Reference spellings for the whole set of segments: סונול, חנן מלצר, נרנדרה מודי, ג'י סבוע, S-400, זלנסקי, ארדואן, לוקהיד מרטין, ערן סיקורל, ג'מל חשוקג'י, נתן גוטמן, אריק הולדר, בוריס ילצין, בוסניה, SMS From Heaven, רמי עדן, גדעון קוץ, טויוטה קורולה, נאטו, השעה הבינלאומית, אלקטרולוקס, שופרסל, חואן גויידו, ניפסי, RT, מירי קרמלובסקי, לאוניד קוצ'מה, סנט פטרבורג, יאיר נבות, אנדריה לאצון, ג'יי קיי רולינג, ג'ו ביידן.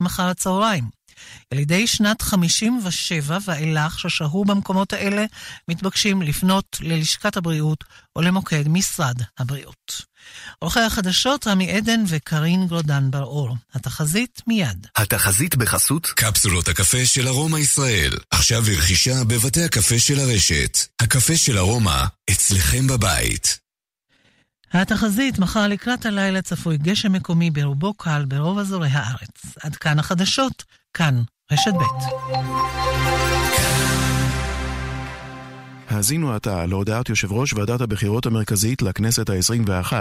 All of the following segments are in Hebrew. מחר הצהריים. ילידי שנת 57 ואילך ששהו במקומות האלה מתבקשים לפנות ללשכת הבריאות או למוקד משרד הבריאות. עורכי החדשות רמי עדן וקרין גלודן בר-אור. התחזית מיד. התחזית בחסות קפסולות הקפה של ארומה ישראל, עכשיו ברכישה בבתי הקפה של הרשת. הקפה של ארומה אצלכם בבית. התחזית, מחר לקראת הלילה צפוי גשם מקומי ברובו קל ברוב אזורי הארץ. עד כאן החדשות, כאן רשת ב'. האזינו עתה להודעת יושב ראש ועדת הבחירות המרכזית לכנסת ה-21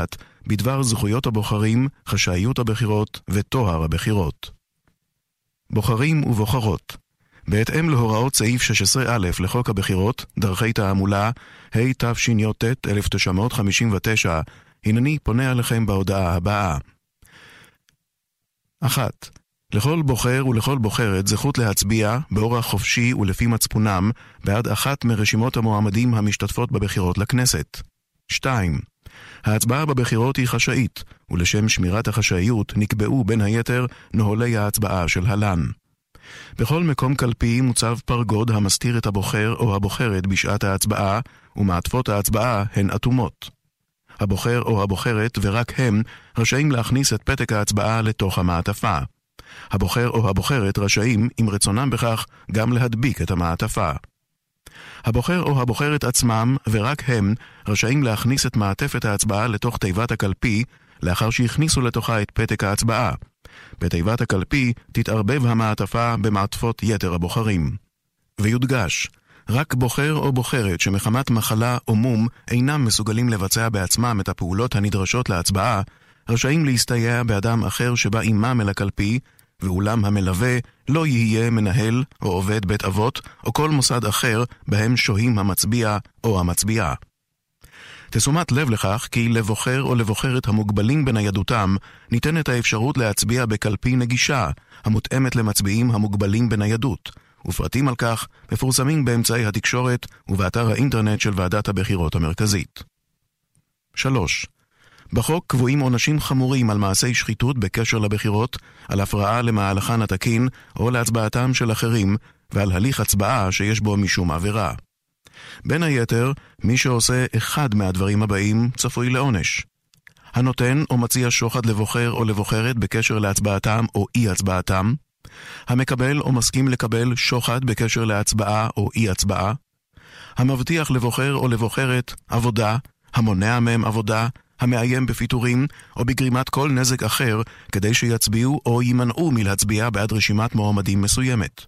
בדבר זכויות הבוחרים, חשאיות הבחירות וטוהר הבחירות. בוחרים ובוחרות, בהתאם להוראות סעיף 16א לחוק הבחירות, דרכי תעמולה, התשי"ט 1959, הנני פונה עליכם בהודעה הבאה. 1. לכל בוחר ולכל בוחרת זכות להצביע באורח חופשי ולפי מצפונם בעד אחת מרשימות המועמדים המשתתפות בבחירות לכנסת. 2. ההצבעה בבחירות היא חשאית, ולשם שמירת החשאיות נקבעו בין היתר נהלי ההצבעה של הלן. בכל מקום קלפי מוצב פרגוד המסתיר את הבוחר או הבוחרת בשעת ההצבעה, ומעטפות ההצבעה הן אטומות. הבוחר או הבוחרת ורק הם רשאים להכניס את פתק ההצבעה לתוך המעטפה. הבוחר או הבוחרת רשאים, אם רצונם בכך, גם להדביק את המעטפה. הבוחר או הבוחרת עצמם ורק הם רשאים להכניס את מעטפת ההצבעה לתוך תיבת הקלפי, לאחר שהכניסו לתוכה את פתק ההצבעה. בתיבת הקלפי תתערבב המעטפה במעטפות יתר הבוחרים. ויודגש, רק בוחר או בוחרת שמחמת מחלה או מום אינם מסוגלים לבצע בעצמם את הפעולות הנדרשות להצבעה, רשאים להסתייע באדם אחר שבא עימם אל הקלפי, ואולם המלווה לא יהיה מנהל או עובד בית אבות או כל מוסד אחר בהם שוהים המצביע או המצביעה. תשומת לב לכך כי לבוחר או לבוחרת המוגבלים בניידותם ניתנת האפשרות להצביע בקלפי נגישה, המותאמת למצביעים המוגבלים בניידות, ופרטים על כך מפורסמים באמצעי התקשורת ובאתר האינטרנט של ועדת הבחירות המרכזית. 3. בחוק קבועים עונשים חמורים על מעשי שחיתות בקשר לבחירות, על הפרעה למהלכן התקין או להצבעתם של אחרים, ועל הליך הצבעה שיש בו משום עבירה. בין היתר, מי שעושה אחד מהדברים הבאים צפוי לעונש. הנותן או מציע שוחד לבוחר או לבוחרת בקשר להצבעתם או אי הצבעתם. המקבל או מסכים לקבל שוחד בקשר להצבעה או אי הצבעה. המבטיח לבוחר או לבוחרת עבודה, המונע מהם עבודה, המאיים בפיטורים או בגרימת כל נזק אחר כדי שיצביעו או יימנעו מלהצביע בעד רשימת מועמדים מסוימת.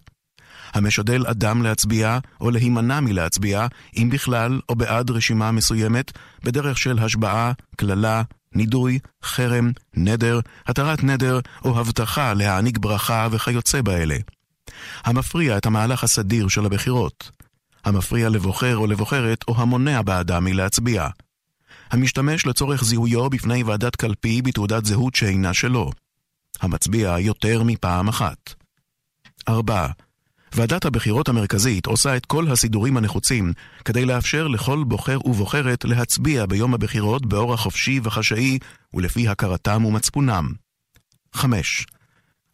המשדל אדם להצביע או להימנע מלהצביע, אם בכלל או בעד רשימה מסוימת, בדרך של השבעה, כללה, נידוי, חרם, נדר, התרת נדר או הבטחה להעניק ברכה וכיוצא באלה. המפריע את המהלך הסדיר של הבחירות. המפריע לבוחר או לבוחרת או המונע באדם מלהצביע. המשתמש לצורך זיהויו בפני ועדת קלפי בתעודת זהות שאינה שלו. המצביע יותר מפעם אחת. 4. ועדת הבחירות המרכזית עושה את כל הסידורים הנחוצים כדי לאפשר לכל בוחר ובוחרת להצביע ביום הבחירות באורח חופשי וחשאי ולפי הכרתם ומצפונם. 5.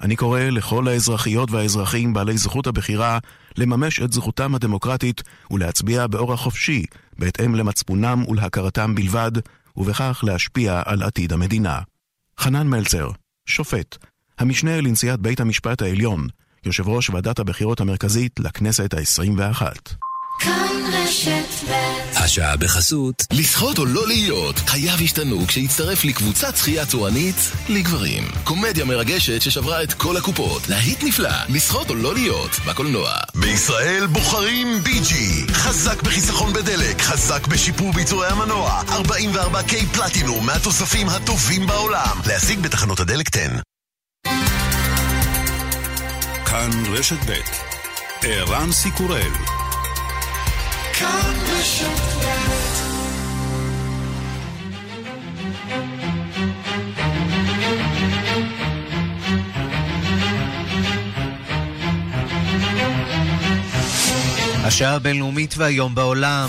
אני קורא לכל האזרחיות והאזרחים בעלי זכות הבחירה לממש את זכותם הדמוקרטית ולהצביע באורח חופשי בהתאם למצפונם ולהכרתם בלבד, ובכך להשפיע על עתיד המדינה. חנן מלצר, שופט, המשנה לנשיאת בית המשפט העליון, יושב ראש ועדת הבחירות המרכזית לכנסת ה-21. כאן רשת ב'. השעה בחסות. לשחות או לא להיות, חייו השתנו כשהצטרף לקבוצת שחייה צורנית לגברים. קומדיה מרגשת ששברה את כל הקופות. להיט נפלא, לשחות או לא להיות, בקולנוע. בישראל בוחרים ביג'י. חזק בחיסכון בדלק, חזק בשיפור ביצועי המנוע. 44K פלטינום מהתוספים הטובים בעולם. להשיג בתחנות הדלק 10. כאן רשת ב', ערן סיקורל. כאן רשת ב'. השעה הבינלאומית והיום בעולם.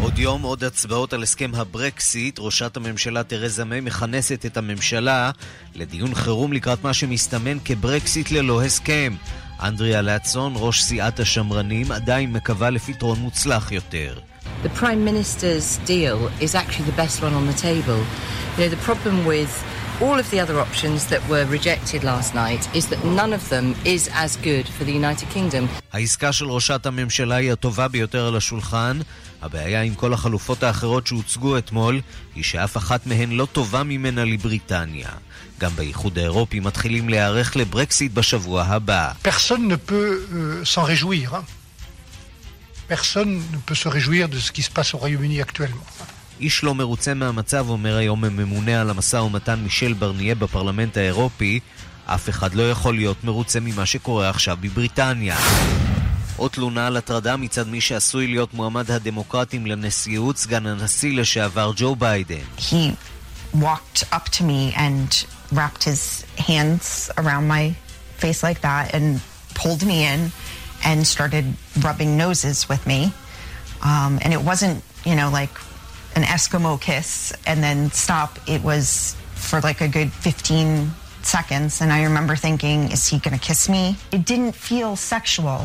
עוד יום עוד הצבעות על הסכם הברקסיט. ראשת הממשלה תרזה מיי מכנסת את הממשלה לדיון חירום לקראת מה שמסתמן כברקסיט ללא הסכם. אנדריה לאצון, ראש סיעת השמרנים, עדיין מקווה לפתרון מוצלח יותר. The prime minister's deal is actually the best one on the table. You know, the problem with all of the other options that were rejected last night is that none of them is as good for the United Kingdom. העסקה של ראשת הממשלה היא הטובה ביותר על השולחן. הבעיה עם כל החלופות האחרות שהוצגו אתמול היא שאף אחת מהן לא טובה ממנה לבריטניה. גם באיחוד האירופי מתחילים להיערך לברקסיט בשבוע הבא. Personne ne peut s'en réjouir. Personne ne peut se réjouir de ce qui se passe au Royaume-Uni actuellement. איש לא מרוצה מהמצב, אומר היום הממונה על המשא ומתן מישל בורניה בפרלמנט האירופי. אף אחד לא יכול להיות מרוצה ממה שקורה עכשיו בבריטניה. עוד תלונה על הטרדה מצד מי שעשוי להיות מועמד הדמוקרטים לנשיאות, סגן הנשיא לשעבר ג'ו ביידן. He walked up to me and wrapped his hands around my face like that and pulled me in and started rubbing noses with me. And it wasn't, you know, like an Eskimo kiss and then stop. It was for like a good 15 seconds and I remember thinking, is he going to kiss me? It didn't feel sexual.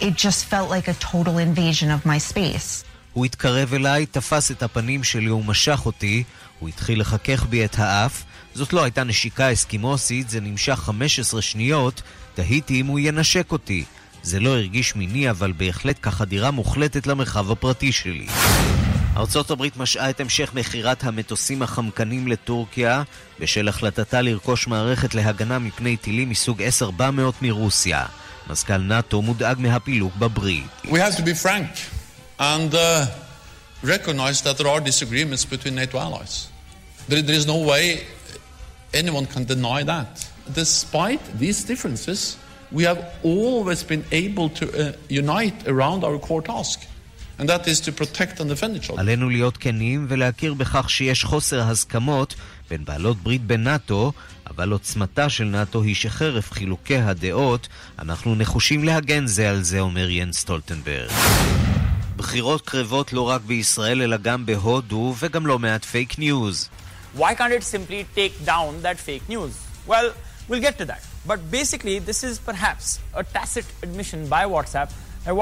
It just felt like a total invasion of my space. הוא התקרב אליי, תפס את הפנים שלי ומשך אותי. הוא התחיל לחכך בי את האף. זאת לא הייתה נשיקה אסקימוסית, זה נמשך 15 שניות. תהיתי אם הוא ינשק אותי. זה לא הרגיש מיני, אבל בהחלט כחדירה מוחלטת למרחב הפרטי שלי. ארצות הברית משעה את המשך מכירת המטוסים החמקנים לטורקיה בשל החלטתה לרכוש מערכת להגנה מפני טילים מסוג S-400 מרוסיה. מזכ"ל נאטו מודאג מהפילוג בברית. We have to be frank and recognize that there are disagreements between NATO allies. There is no way anyone can deny that. Despite these differences, we have always been able to unite around our core task. And that is to protect and defend each other. עלינו להיות כנים ולהכיר בכך שיש חוסר הסכמות בין בעלות ברית בנאטו, אבל עוצמתה של נאטו היא שחרף חילוקי הדעות, אנחנו נחושים להגן זה על זה, אומר ינס סטולטנברג. בחירות קרבות לא רק בישראל אלא גם בהודו וגם לא מעט פייק ניוז. Why can't it simply take down that fake news? Well, we'll get to that. But basically this is perhaps a tacit admission by WhatsApp.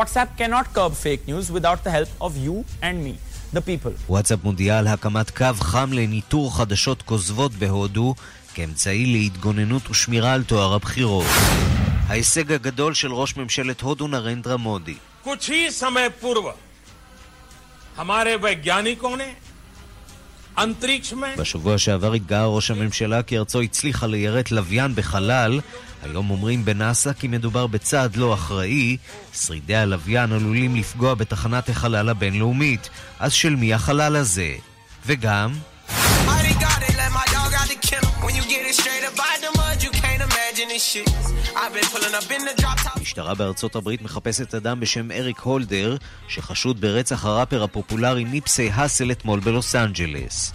WhatsApp cannot curb fake news without the help of you and me, the people. WhatsApp מודיע על הקמת קו חם לניטור חדשות כוזבות בהודו כאמצעי להתגוננות ושמירה על טוהר הבחירות. ההישג הגדול של ראש ממשלת הודו נרנדרה מודי. कुछ ही समय पूर्व हमारे वैज्ञानिकों ने अंतरिक्ष में בשבוע שעבר התגאה ראש הממשלה כי ארצו הצליחה ליירט לוויין בחלל. היום אומרים בנאסא כי מדובר בצעד לא אחראי. שרידי הלוויין עלולים לפגוע בתחנת החלל הבינלאומית. אז של מי החלל הזה? וגם משטרה בארצות הברית מחפשת אדם בשם אריק הולדר שחשוד ברצח הראפר הפופולרי ניפסי האסל אתמול בלוס אנג'לס.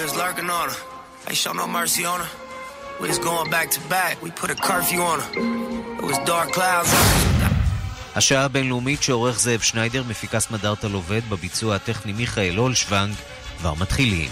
We're lurking on her. I show no mercy on her. We just going back to back. We put a curfew on her. It was dark clouds. השעה הבינלאומית שעורך זאב שניידר, מפיקס מדארטה לובד, בביצוע הטכני מיכאל אולשוונג. כבר מתחילים.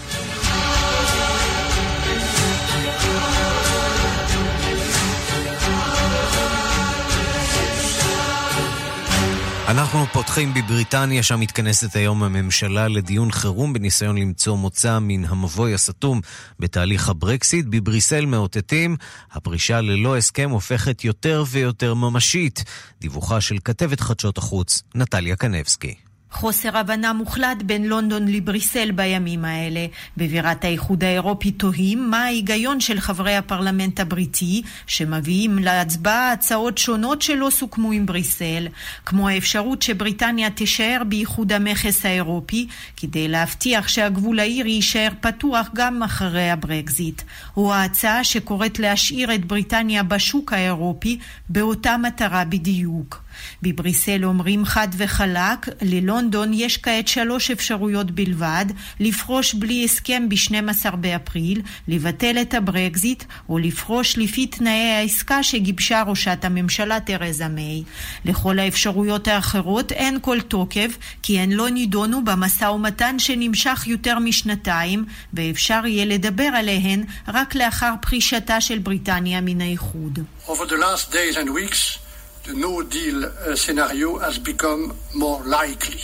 אנחנו פותחים בבריטניה, שם מתכנסת היום הממשלה לדיון חירום בניסיון למצוא מוצא מן המבוי הסתום בתהליך הברקסיט. בבריסל מאותתים, הפרישה ללא הסכם הופכת יותר ויותר ממשית. דיווחה של כתבת חדשות החוץ, נטליה קנבסקי. חוסר הבנה מוחלט בין לונדון לבריסל בימים האלה. בבירת האיחוד האירופי תוהים מה ההיגיון של חברי הפרלמנט הבריטי שמביאים להצבעה הצעות שונות שלא סוכמו עם בריסל, כמו האפשרות שבריטניה תישאר באיחוד המכס האירופי כדי להבטיח שהגבול האירי יישאר פתוח גם אחרי הברקזיט, או ההצעה שקוראת להשאיר את בריטניה בשוק האירופי באותה מטרה בדיוק. בבריסל אומרים חד וחלק, ללונדון יש כעת 3 אפשרויות בלבד, לפרוש בלי הסכם ב-12 באפריל, לבטל את הברקזיט, או לפרוש לפי תנאי העסקה שגיבשה ראשת הממשלה תרזה מיי. לכל האפשרויות האחרות אין כל תוקף, כי הן לא נידונו במשא ומתן שנמשך יותר משנתיים, ואפשר יהיה לדבר עליהן רק לאחר פרישתה של בריטניה מן האיחוד. Over the last days and weeks, the no deal scenario has become more likely,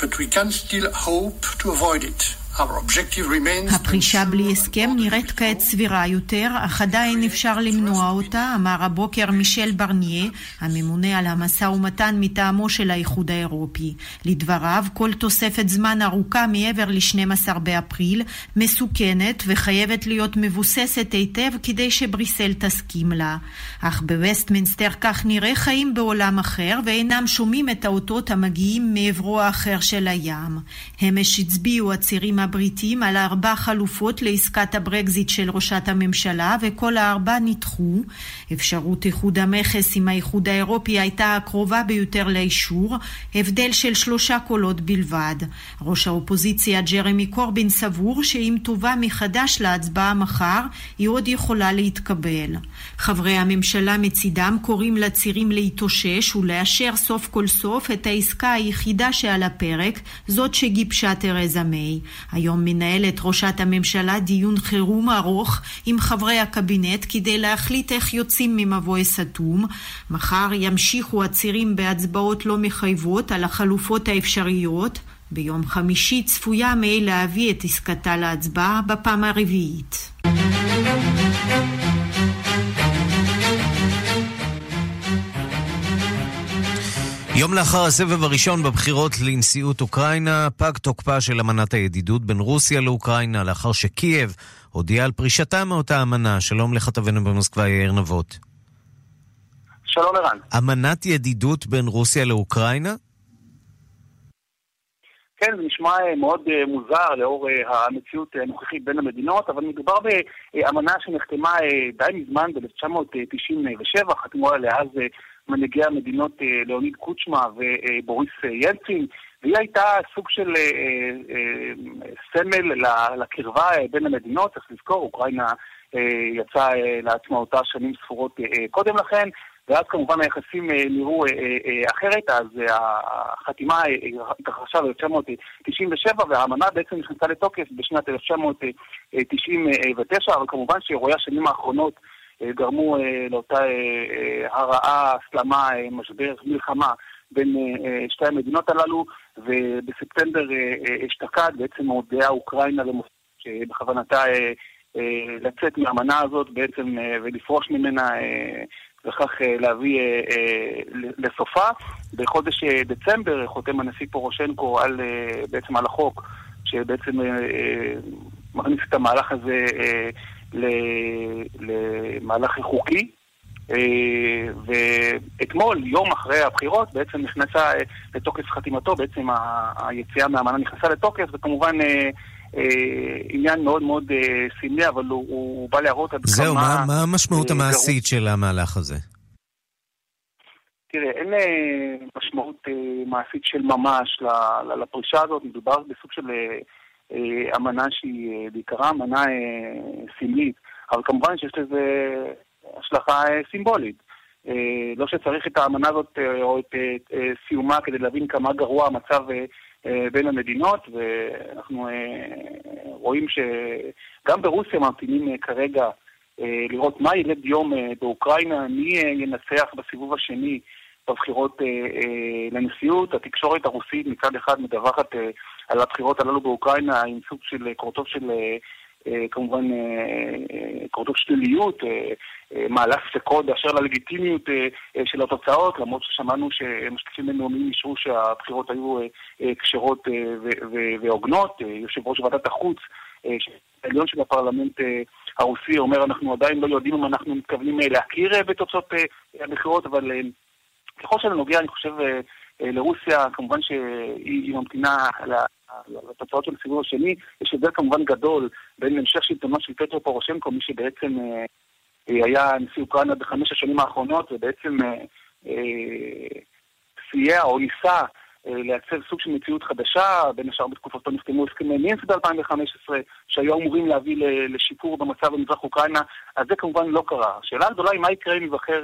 but we can still hope to avoid it. הפרישה בלי הסכם נראית כעת סבירה יותר, אך עדיין אפשר למנוע אותה, אמר הבוקר מישל בורניה, הממונה על המשא ומתן מטעמו של האיחוד האירופי. לדבריו, כל תוספת זמן ארוכה מעבר ל-12 באפריל מסוכנת וחייבת להיות מבוססת היטב כדי שבריסל תסכים לה. אך בווסטמינסטר כך נראה חיים בעולם אחר ואינם שומעים את האותות המגיעים מעברו האחר של הים. אמש הצביעו הצירים הבריטים על 4 חלופות לעסקת הברקזיט של ראשת הממשלה, וכל 4 נדחו. אפשרות איחוד המכס עם האיחוד האירופי הייתה הקרובה ביותר לאישור, הבדל של 3 קולות בלבד. ראש האופוזיציה ג'רמי קורבין סבור שאם תובא מחדש להצבעה מחר, היא עוד יכולה להתקבל. חברי הממשלה מצידם קוראים לצירים להתאושש ולאשר סוף כל סוף את העסקה היחידה שעל הפרק, זאת שגיבשה תרזה מיי. היום מנהלת ראשת הממשלה דיון חירום ארוך עם חברי הקבינט כדי להחליט איך יוצאים ממבוי סתום. מחר ימשיכו הצירים בהצבעות לא מחייבות על החלופות האפשריות. ביום חמישי צפויה מיי להביא את עסקתה להצבעה בפעם הרביעית. יום לאחר הסבב הראשון בבחירות לנשיאות אוקראינה, פג תוקפה של אמנת הידידות בין רוסיה לאוקראינה, לאחר שקייב הודיעה על פרישתה מאותה אמנה. שלום לכתבנו במוסקבה, יאיר נבות. שלום ערן. אמנת ידידות בין רוסיה לאוקראינה? כן, זה נשמע מאוד מוזר לאור המציאות הנוכחית בין המדינות, אבל מדובר באמנה שנחתמה די מזמן ב-1997, חתמו עליה אז מנהיגי המדינות לאוניד קוצ'מה ובוריס ילצין, והיא הייתה סוג של סמל לקרבה בין המדינות. צריך לזכור, אוקראינה יצאה לעצמאותה שנים ספורות קודם לכן, ואז כמובן היחסים נראו אחרת. אז החתימה התרחשה ב-1997, והאמנה בעצם נכנסה לתוקף בשנת 1999, אבל כמובן שאירועי השנים האחרונות גרמו לאותה הרעה, הסלמה, משבר, מלחמה בין שתי המדינות הללו, ובספטמבר השתקד בעצם הודעה אוקראינה למוסד שבכוונתה לצאת מהאמנה הזאת בעצם ולפרוש ממנה, וכך להביא לסופה. בחודש דצמבר חותם הנשיא פורושנקו בעצם על החוק שבעצם מכניס את המהלך הזה למהלך חוקי, ואתמול, יום אחרי הבחירות, בעצם נכנסה לתוקף חתימתו, בעצם היציאה מהאמנה נכנסה לתוקף, וכמובן עניין מאוד מאוד סמלי, אבל הוא בא להראות עד כמה... זהו, מה המשמעות המעשית של המהלך הזה? תראה, אין משמעות מעשית של ממש לפרישה הזאת, מדובר בסוג של אמנה שהיא בעיקרה אמנה סמלית, אבל כמובן שיש לזה השלכה סימבולית. לא שצריך את האמנה הזאת או את סיומה כדי להבין כמה גרוע המצב בין המדינות, ואנחנו רואים שגם ברוסיה ממתינים כרגע לראות מה ילד יום באוקראינה, מי ינצח בסיבוב השני בבחירות לנשיאות. התקשורת הרוסית מצד אחד מדווחת על הבחירות הללו באוקראינה עם סוג של קורטוב של כמובן קורטוב שליליות, מהלך סקוד אשר ללגיטימיות של התוצאות, למרות ששמענו שמשתתפים בינלאומיים אישרו שהבחירות היו קשרות והוגנות. יושב ראש ועדת החוץ העליון של הפרלמנט הרוסי אומר, אנחנו עדיין לא יודעים אם אנחנו מתכוונים להכיר בתוצאות הבחירות, אבל ככל שזה נוגע, אני חושב, לרוסיה, כמובן שהיא ממתינה לתוצאות של הסיבוב השני. יש הבדל כמובן גדול בין המשך שלטונו של פטר פורושנקו, מי שבעצם היה נשיא אוקראינה ב5 השנים האחרונות, ובעצם סייע או ניסה לייצב סוג של מציאות חדשה, בין השאר בתקופות פה נחתמו הסכמי מינסק ב-2015, שהיו אמורים להביא לשיפור במצב במזרח אוקראינה, אז זה כמובן לא קרה. השאלה הגדולה היא מה יקרה אם יבחר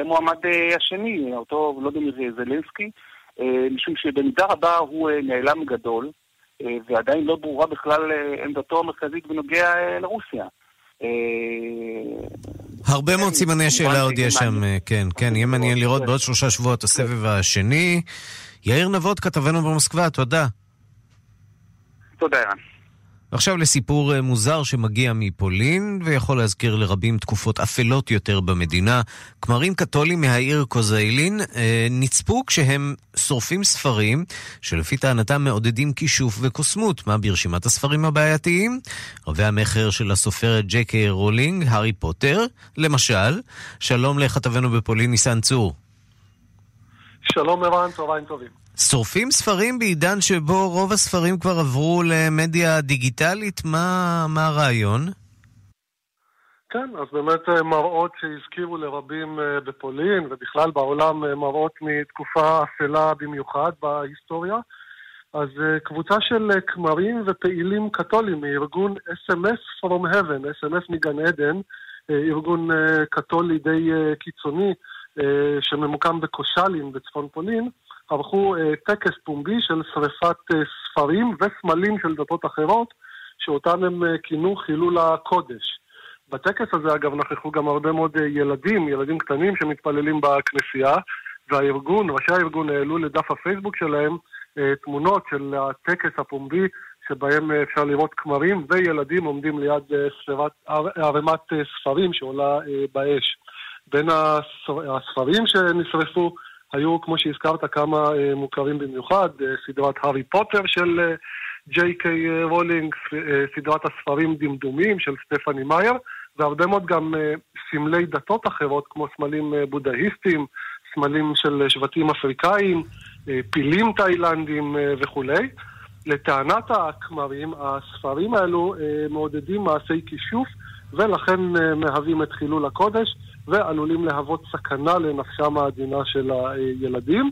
המועמד השני, אותו לא דמירי זלנסקי, משום שבמידה רבה הוא נעלם גדול, ועדיין לא ברורה בכלל עמדתו המרכזית בנוגע לרוסיה. הרבה מאוד סימני שאלה עוד יש שם, כן, יהיה מעניין לראות בעוד 3 שבועות הסבב השני. יאיר נבות, כתבנו במוסקבה, תודה. תודה, ערן. עכשיו לסיפור מוזר שמגיע מפולין, ויכול להזכיר לרבים תקופות אפלות יותר במדינה. כמרים קתולים מהעיר קוזיילין נצפו כשהם שורפים ספרים, שלפי טענתם מעודדים כישוף וקוסמות. מה ברשימת הספרים הבעייתיים? רבי המחר של הסופרת ג'קי רולינג, הארי פוטר, למשל. שלום לכתבנו בפולין, ניסן צור. שלום ערן, צהריים טובים. שורפים ספרים בעידן שבו רוב הספרים כבר עברו למדיה דיגיטלית, מה הרעיון? כן, אז באמת מראות שהזכירו לרבים בפולין ובכלל בעולם מראות מתקופה אפלה במיוחד בהיסטוריה. אז קבוצה של כמרים ופעילים קתולים מארגון SMS From Heaven, SMS מגן עדן, ארגון קתולי די קיצוני שממוקם בקושלין בצפון פולין, ערכו טקס פומבי של שריפת ספרים וסמלים של דתות אחרות, שאותן הם כינו חילול הקודש. בטקס הזה, אגב, נכחו גם הרבה מאוד ילדים קטנים שמתפללים בכנסייה, והארגון, ראשי הארגון העלו לדף הפייסבוק שלהם תמונות של הטקס הפומבי, שבהם אפשר לראות כמרים וילדים עומדים ליד ערימת ספרים שעולה באש. בין הספרים שנשרפו, היו, כמו שהזכרת, כמה מוכרים במיוחד, סדרת הארי פוטר של ג'יי קיי רולינג, סדרת הספרים דמדומים של סטפני מאייר, והרבה מאוד גם סמלי דתות אחרות, כמו סמלים בודהיסטיים, סמלים של שבטים אפריקאים, פילים תאילנדים וכולי. לטענת הכמרים, הספרים האלו מעודדים מעשי כישוף, ולכן מהווים את חילול הקודש, ועלולים להוות סכנה לנפשם העדינה של הילדים.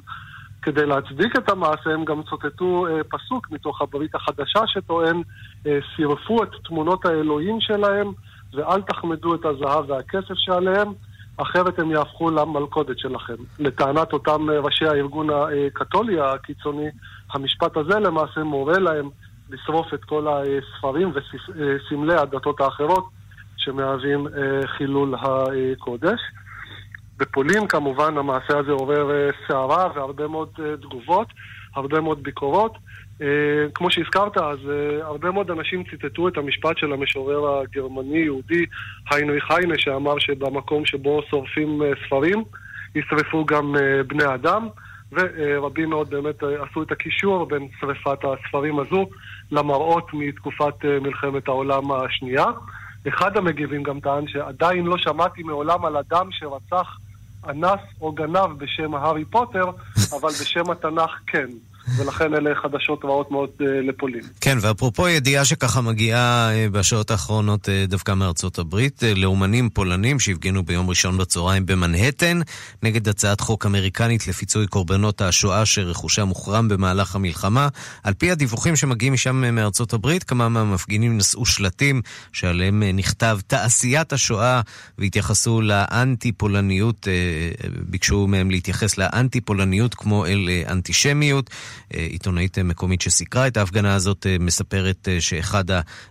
כדי להצדיק את המעשה, הם גם צוטטו פסוק מתוך הברית החדשה שטוען, סירפו את תמונות האלוהים שלהם, ואל תחמדו את הזהב והכסף שעליהם, אחרת הם יהפכו למלכודת שלכם. לטענת אותם ראשי הארגון הקתולי הקיצוני, המשפט הזה למעשה מורה להם לשרוף את כל הספרים וסמלי הדתות האחרות, שמהווים חילול הקודש. בפולין כמובן המעשה הזה עובר סערה והרבה מאוד תגובות, הרבה מאוד ביקורות. כמו שהזכרת, אז הרבה מאוד אנשים ציטטו את המשפט של המשורר הגרמני-יהודי היינריך היינה, שאמר שבמקום שבו שורפים ספרים, ישרפו גם בני אדם, ורבים מאוד באמת עשו את הקישור בין שריפת הספרים הזו למראות מתקופת מלחמת העולם השנייה. אחד המגיבים גם טען שעדיין לא שמעתי מעולם על אדם שרצח, אנס או גנב בשם הארי פוטר, אבל בשם התנ"ך כן. ולכן אלה חדשות רעות מאוד לפולין. כן, ואפרופו ידיעה שככה מגיעה בשעות האחרונות דווקא מארצות הברית, לאומנים פולנים שהפגינו ביום ראשון בצהריים במנהטן, נגד הצעת חוק אמריקנית לפיצוי קורבנות השואה שרכושה מוחרם במהלך המלחמה. על פי הדיווחים שמגיעים משם מארצות הברית, כמה מהמפגינים נשאו שלטים שעליהם נכתב תעשיית השואה, והתייחסו לאנטי-פולניות, ביקשו מהם להתייחס לאנטי-פולניות כמו אל אנטישמיות. עיתונאית מקומית שסיקרה את ההפגנה הזאת מספרת שאחד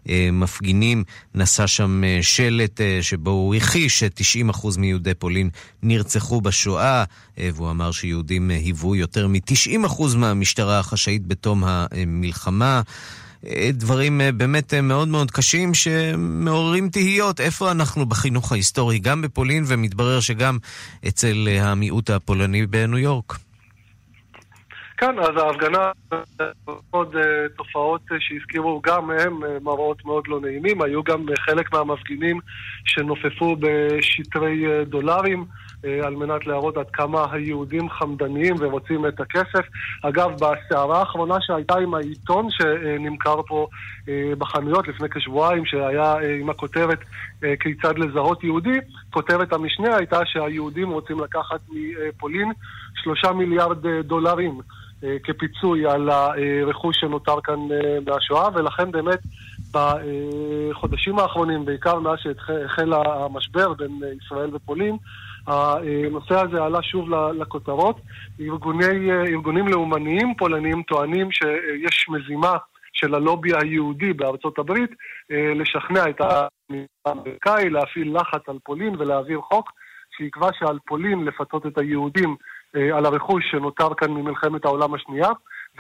המפגינים נשא שם שלט שבו הוא הכחיש ש90% מיהודי פולין נרצחו בשואה, והוא אמר שיהודים היוו יותר מ90% מהמשטרה החשאית בתום המלחמה. דברים באמת מאוד מאוד קשים שמעוררים תהיות איפה אנחנו בחינוך ההיסטורי גם בפולין, ומתברר שגם אצל המיעוט הפולני בניו יורק. כן, אז ההפגנה עוד תופעות שהזכירו גם הם מראות מאוד לא נעימים. היו גם חלק מהמפגינים שנופפו בשטרי דולרים על מנת להראות עד כמה היהודים חמדניים ורוצים את הכסף. אגב, בסערה האחרונה שהייתה עם העיתון שנמכר פה בחנויות לפני כשבועיים, שהיה עם הכותרת כיצד לזהות יהודי, כותרת המשנה הייתה שהיהודים רוצים לקחת מפולין 3 מיליארד דולרים כפיצוי על הרכוש שנותר כאן מהשואה, ולכן באמת בחודשים האחרונים, בעיקר מאז שהחל המשבר בין ישראל ופולין, הנושא הזה עלה שוב לכותרות. ארגונים לאומניים פולניים טוענים שיש מזימה של הלובי היהודי בארצות הברית לשכנע את האמריקאי להפעיל לחץ על פולין ולהעביר חוק שיקבע שעל פולין לפצות את היהודים על הרכוש שנותר כאן ממלחמת העולם השנייה,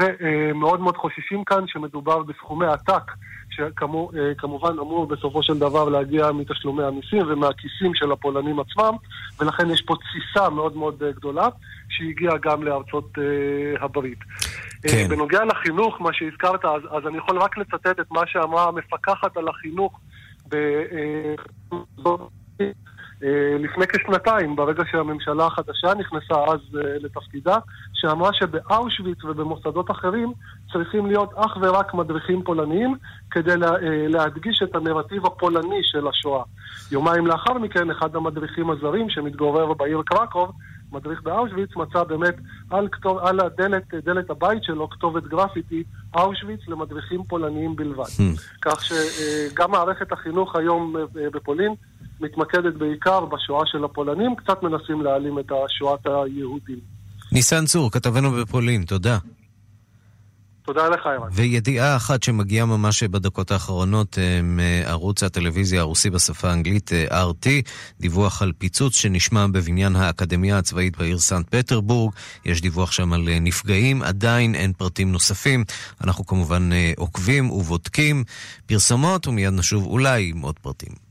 ומאוד מאוד חוששים כאן שמדובר בסכומי עתק, שכמובן אמור בסופו של דבר להגיע מתשלומי המיסים ומהכיסים של הפולנים עצמם, ולכן יש פה תסיסה מאוד מאוד גדולה שהגיעה גם לארצות הברית. כן. בנוגע לחינוך, מה שהזכרת, אז אני יכול רק לצטט את מה שאמרה המפקחת על החינוך לפני כשנתיים, ברגע שהממשלה החדשה נכנסה אז לתפקידה, שאמרה שבאושוויץ ובמוסדות אחרים צריכים להיות אך ורק מדריכים פולניים כדי להדגיש את הנרטיב הפולני של השואה. יומיים לאחר מכן, אחד המדריכים הזרים שמתגורר בעיר קרקוב, מדריך באושוויץ, מצא באמת על דלת הבית שלו כתובת גרפיטי, אושוויץ למדריכים פולניים בלבד. כך שגם מערכת החינוך היום בפולין מתמקדת בעיקר בשואה של הפולנים, קצת מנסים להעלים את השואת היהודים. ניסן צור, כתבנו בפולין, תודה. תודה לך, אירן. וידיעה אחת שמגיעה ממש בדקות האחרונות מערוץ הטלוויזיה הרוסי בשפה האנגלית RT, דיווח על פיצוץ שנשמע בבניין האקדמיה הצבאית בעיר סנט פטרבורג. יש דיווח שם על נפגעים, עדיין אין פרטים נוספים. אנחנו כמובן עוקבים ובודקים פרסומות, ומיד נשוב אולי עם עוד פרטים.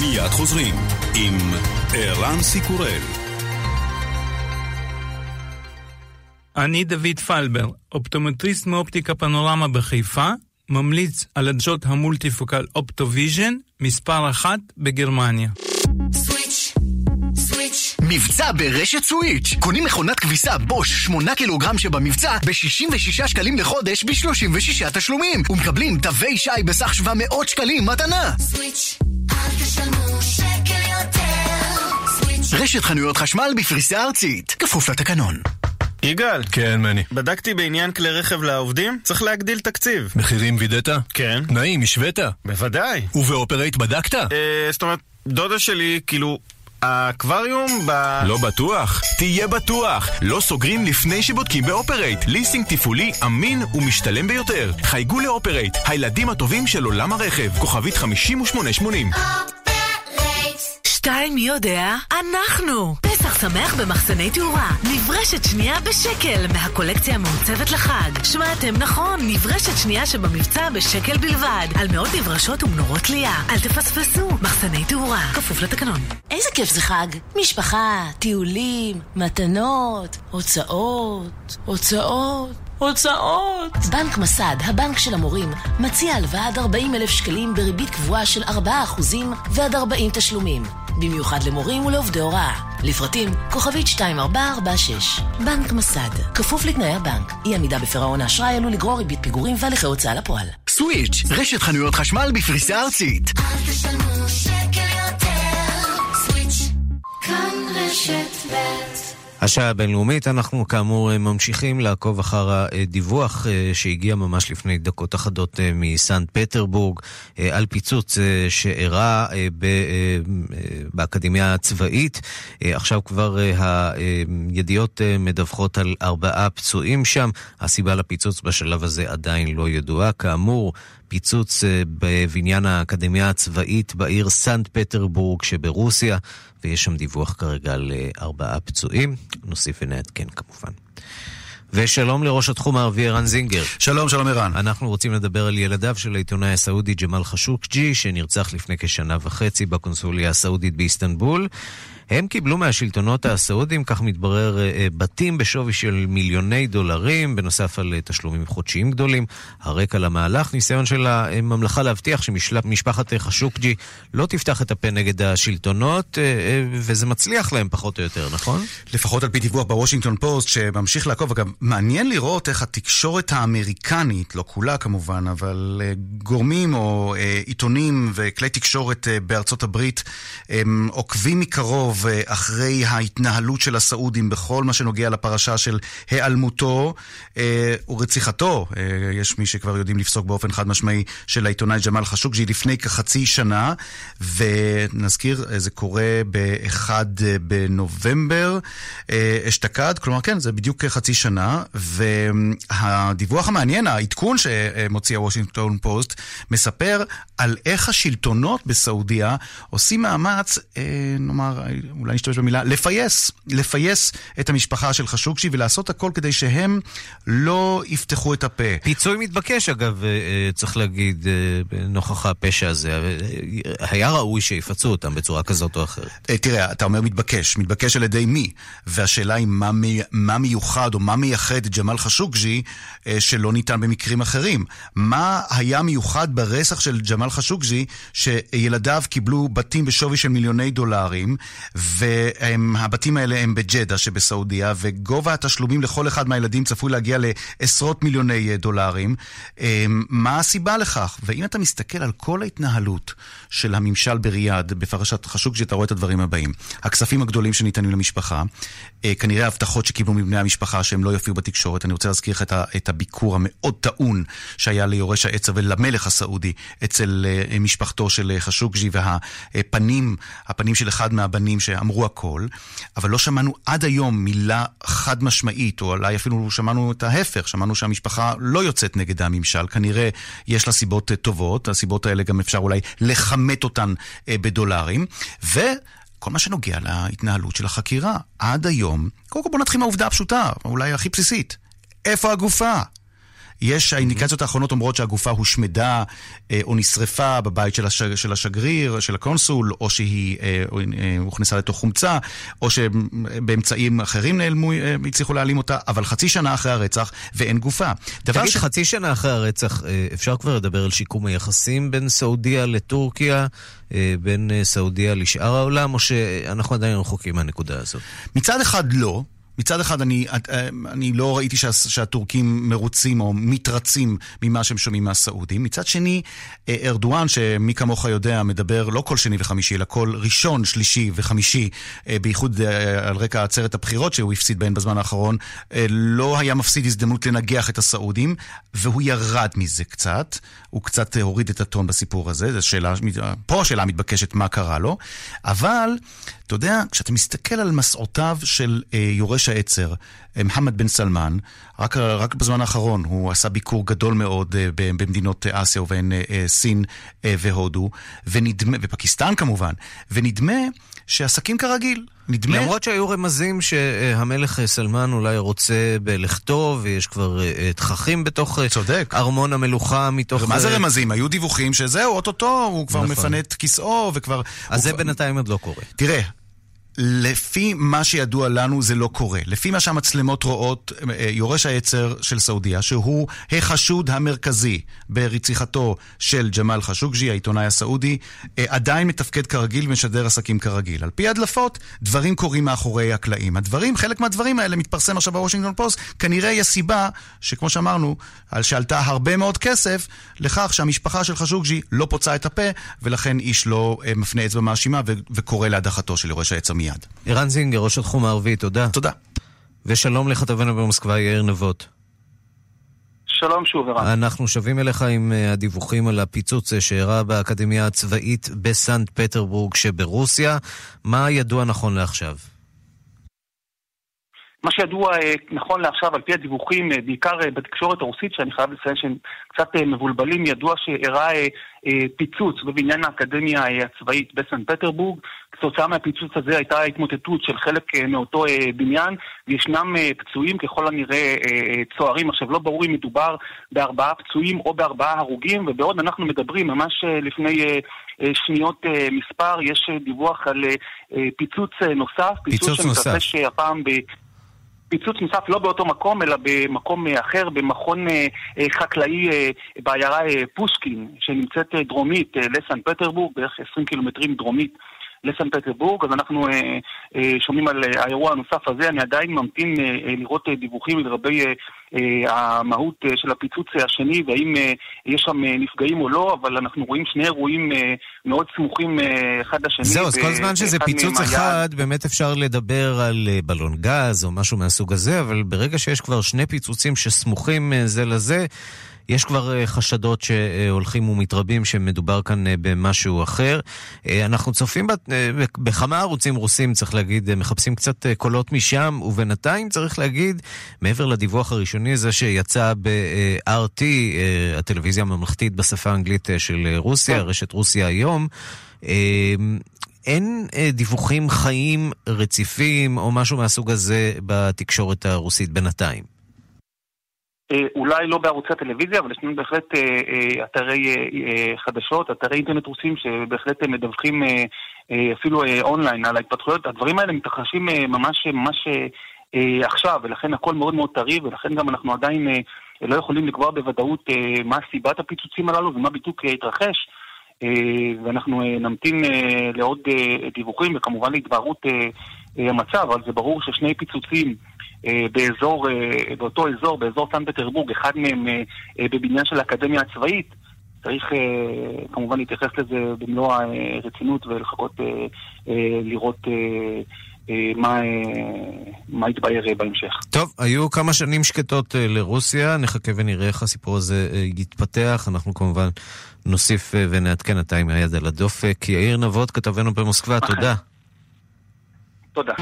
מיד חוזרים עם ערן סיקורל. אני דוד פלבר, אופטומטריסט מאופטיקה פנורמה בחיפה, ממליץ על הג'וט המולטיפוקל אופטוויז'ן מספר 1 בגרמניה. מבצע ברשת סוויץ'. קונים מכונת כביסה בוש 8 קילוגרם שבמבצע ב-66 שקלים לחודש ב-36 תשלומים, ומקבלים תווי שי בסך 700 שקלים מתנה. סוויץ', אל תשלמו שקל יותר. סוויץ'. רשת חנויות חשמל בפריסה ארצית, כפוף לתקנון. יגאל. כן, מני. בדקתי בעניין כלי רכב לעובדים, צריך להגדיל תקציב. מחירים וידעת? כן. תנאים, השווית? בוודאי. ובאופרייט בדקת? זאת אומרת, דודה שלי, כאילו... האקווריום לא בטוח? תהיה בטוח. לא סוגרים לפני שבודקים באופרייט. ליסינג תפעולי אמין ומשתלם ביותר. חייגו לאופרייט, הילדים הטובים של עולם הרכב. כוכבית 5880. שתיים יודע, אנחנו. פסח שמח במחסני תאורה. נברשת שנייה בשקל מהקולקציה המעוצבת לחג. שמעתם נכון, נברשת שנייה שבמבצע בשקל בלבד. על מאות נברשות ומנורות תליה. אל תפספסו, מחסני תאורה. כפוף לתקנון. איזה כיף זה חג. משפחה, טיולים, מתנות, הוצאות. בנק מסד, הבנק של המורים, מציע הלוואה עד 40,000 שקלים בריבית קבועה של 4% ועד 40 תשלומים. במיוחד למורים ולעובדי הוראה. לפרטים, כוכבית 2446. בנק מסד, כפוף לתנאי הבנק. אי עמידה בפירעון האשראי עלול לגרור ריבית פיגורים והליכי הוצאה לפועל. סוויץ', רשת חנויות חשמל בפריסה ארצית. אל תשלמו שקל יותר. סוויץ', כאן רשת ב'. השעה הבינלאומית, אנחנו כאמור ממשיכים לעקוב אחר הדיווח שהגיע ממש לפני דקות אחדות מסנט פטרבורג על פיצוץ שאירע באקדמיה הצבאית. עכשיו כבר הידיעות מדווחות על 4 פצועים שם. הסיבה לפיצוץ בשלב הזה עדיין לא ידועה. כאמור, פיצוץ בבניין האקדמיה הצבאית בעיר סנט פטרבורג שברוסיה, ויש שם דיווח כרגע על 4 פצועים. נוסיף ונעדכן כמובן. ושלום לראש התחום הערבי ערן זינגר. שלום, שלום ערן. אנחנו רוצים לדבר על ילדיו של העיתונאי הסעודי ג'מל חשוקג'י, שנרצח לפני כשנה וחצי בקונסוליה הסעודית באיסטנבול. הם קיבלו מהשלטונות הסעודיים, כך מתברר, בתים בשווי של מיליוני $, בנוסף על תשלומים חודשיים גדולים. הרקע למהלך, ניסיון של הממלכה להבטיח שמשפחת חשוקג'י לא תפתח את הפה נגד השלטונות, וזה מצליח להם פחות או יותר, נכון? לפחות על פי דיווח בוושינגטון פוסט, שממשיך לעקוב. אגב, מעניין לראות איך התקשורת האמריקנית, לא כולה כמובן, אבל גורמים או עיתונים וכלי תקשורת בארצות הברית, עוקבים מקרוב אחרי ההתנהלות של הסעודים בכל מה שנוגע לפרשה של העלמותו ורציחתו. יש מי שכבר יודעים לפסוק באופן חד משמעי של העיתונאי ג'מל חשוקג'י לפני כחצי שנה, ונזכיר, זה קורה ב-1 בנובמבר אשתקד, כלומר כן, זה בדיוק חצי שנה. והדיווח המעניין, העדכון שמוציא הוושינגטון פוסט, מספר על איך השלטונות בסעודיה עושים מאמץ, נאמר, אולי נשתמש במילה, לפייס את המשפחה של חשוקג'י ולעשות הכל כדי שהם לא יפתחו את הפה. פיצוי מתבקש, אגב, צריך להגיד, נוכח הפשע הזה, היה ראוי שיפצו אותם בצורה כזאת או אחרת. תראה, אתה אומר מתבקש, מתבקש על ידי מי? והשאלה היא מה מיוחד או מה מייחד ג'מל חשוקג'י שלא ניתן במקרים אחרים. מה היה מיוחד ברצח של ג'מל חשוקג'י שילדיו קיבלו בתים בשווי של $מיליוני, והבתים האלה הם בג'דה שבסעודיה, וגובה התשלומים לכל אחד מהילדים צפוי להגיע לעשרות $מיליוני. מה הסיבה לכך? ואם אתה מסתכל על כל ההתנהלות של הממשל בריאד בפרשת חשוקג'י, אתה רואה את הדברים הבאים: הכספים הגדולים שניתנים למשפחה, כנראה הבטחות שקיבלו מבני המשפחה שהם לא יופיעו בתקשורת. אני רוצה להזכיר את הביקור המאוד טעון שהיה ליורש העצר ולמלך הסעודי אצל משפחתו של חשוקג'י, והפנים של אחד מהבנים שאמרו הכל, אבל לא שמענו עד היום מילה חד משמעית, או אולי אפילו שמענו את ההפך, שמענו שהמשפחה לא יוצאת נגד הממשל. כנראה יש לה סיבות טובות, הסיבות האלה גם אפשר אולי לחמת אותן $, ו... כל מה שנוגע להתנהלות של החקירה עד היום, קודם כל בוא נתחיל מהעובדה הפשוטה, אולי הכי בסיסית. איפה הגופה? יש, האינדיקציות האחרונות אומרות שהגופה הושמדה או נשרפה בבית של השגריר, של הקונסול, או שהיא הוכנסה לתוך חומצה, או שבאמצעים אחרים נעלמו, הצליחו להעלים אותה, אבל חצי שנה אחרי הרצח ואין גופה. תגיד, חצי שנה אחרי הרצח, אפשר כבר לדבר על שיקום היחסים בין סעודיה לטורקיה, בין סעודיה לשאר העולם, או שאנחנו עדיין רחוקים מהנקודה הזאת? מצד אחד לא. מצד אחד אני לא ראיתי שהטורקים מרוצים או מתרצים ממה שהם שומעים מהסעודים. מצד שני, ארדואן, שמי כמוך יודע, מדבר לא כל שני וחמישי, אלא כל ראשון, שלישי וחמישי, בייחוד על רקע עצרת הבחירות שהוא הפסיד בהן בזמן האחרון, לא היה מפסיד הזדמנות לנגח את הסעודים, והוא ירד מזה קצת. הוא קצת הוריד את הטון בסיפור הזה. פה השאלה מתבקשת מה קרה לו. אבל, אתה יודע, כשאתה מסתכל על מסעותיו של יורש העצר, محمد بن سلمان, רק בזמן האחרון הוא עשה ביקור גדול מאוד במדינות אסיה, ובין סין והודו, ופקיסטן כמובן, ונדמה שעסקים כרגיל. למרות שהיו רמזים שהמלך סלמן אולי רוצה בלכתוב, ויש כבר תככים בתוך ארמון המלוכה. מה זה רמזים? היו דיווחים שזהו, אוטוטו, הוא כבר מפנה את כיסאו. אז זה בינתיים עוד לא קורה. תראה, לפי מה שידוע לנו זה לא קורה. לפי מה שהמצלמות רואות, יורש העצר של סעודיה, שהוא החשוד המרכזי ברציחתו של ג'מל חשוקג'י, העיתונאי הסעודי, עדיין מתפקד כרגיל, משדר עסקים כרגיל. על פי הדלפות, דברים קורים מאחורי הקלעים. חלק מהדברים האלה מתפרסם עכשיו בוושינגטון פוסט. כנראה יש סיבה שכמו שאמרנו, שעלתה הרבה מאוד כסף לכך שהמשפחה של חשוקג'י לא פוצעה את הפה, ולכן איש לא מפנה אצבע מאשימה וקורא להדחתו של יורש העצר. ערן זינגר, ראש התחום הערבי, תודה. תודה. ושלום לכתבנו במוסקבה, יאיר נבות. שלום שוב, ערן. אנחנו שווים אליך עם הדיווחים על הפיצוץ שאירע באקדמיה הצבאית בסנט פטרבורג שברוסיה. מה ידוע נכון לעכשיו? מה שידוע נכון לעכשיו על פי הדיווחים, בעיקר בתקשורת הרוסית, שאני חייב לציין שהם קצת מבולבלים, ידוע שאירע פיצוץ בבניין האקדמיה הצבאית בסנט פטרבורג. כתוצאה מהפיצוץ הזה הייתה התמוטטות של חלק מאותו בניין, וישנם פצועים ככל הנראה צוערים. עכשיו לא ברור אם מדובר בארבעה פצועים או בארבעה הרוגים, ובעוד אנחנו מדברים ממש לפני שניות מספר, יש דיווח על פיצוץ נוסף, פיצוץ נוסף. שהפעם פיצוץ נוסף לא באותו מקום, אלא במקום אחר, במכון חקלאי בעיירה פושקין, שנמצאת דרומית לסן פטרבורג, בערך 20 קילומטרים דרומית לסן פטרבורג. אז אנחנו שומעים על האירוע הנוסף הזה, אני עדיין ממתין לראות דיווחים לגבי המהות של הפיצוץ השני, והאם יש שם נפגעים או לא, אבל אנחנו רואים שני אירועים מאוד סמוכים אחד לשני. זהו, אז כל זמן שזה פיצוץ אחד, באמת אפשר לדבר על בלון גז או משהו מהסוג הזה, אבל ברגע שיש כבר שני פיצוצים שסמוכים זה לזה, יש כבר חשדות שהולכים ומתרבים שמדובר כאן במשהו אחר. אנחנו צופים בכמה ערוצים רוסים, צריך להגיד, מחפשים קצת קולות משם, ובינתיים צריך להגיד, מעבר לדיווח הראשוני זה שיצא ב-RT, הטלוויזיה הממלכתית בשפה האנגלית של רוסיה, רשת רוסיה היום, אין דיווחים חיים רציפים או משהו מהסוג הזה בתקשורת הרוסית בינתיים. אולי לא בערוצי הטלוויזיה, אבל ישנו בהחלט אתרי חדשות, אתרי אינטרנט רוסים שבהחלט מדווחים אפילו אונליין על ההתפתחויות. הדברים האלה מתרחשים ממש עכשיו, ולכן הכל מאוד מאוד טרי, ולכן גם אנחנו עדיין לא יכולים לקבוע בוודאות מה סיבת הפיצוצים הללו ומה בדיוק התרחש, ואנחנו נמתין לעוד דיווחים וכמובן להתבהרות המצב, אבל זה ברור ששני פיצוצים באותו אזור, באזור סנט פטרבורג, אחד מהם בבניין של האקדמיה הצבאית, צריך כמובן להתייחס לזה במלוא הרצינות ולחכות לראות מה יתבהר בהמשך. טוב, היו כמה שנים שקטות לרוסיה, נחכה ונראה איך הסיפור הזה יתפתח, אנחנו כמובן נוסיף ונעדכן אתה עם היד על הדופק. יאיר נבות, כתבנו במוסקבה, תודה. תודה.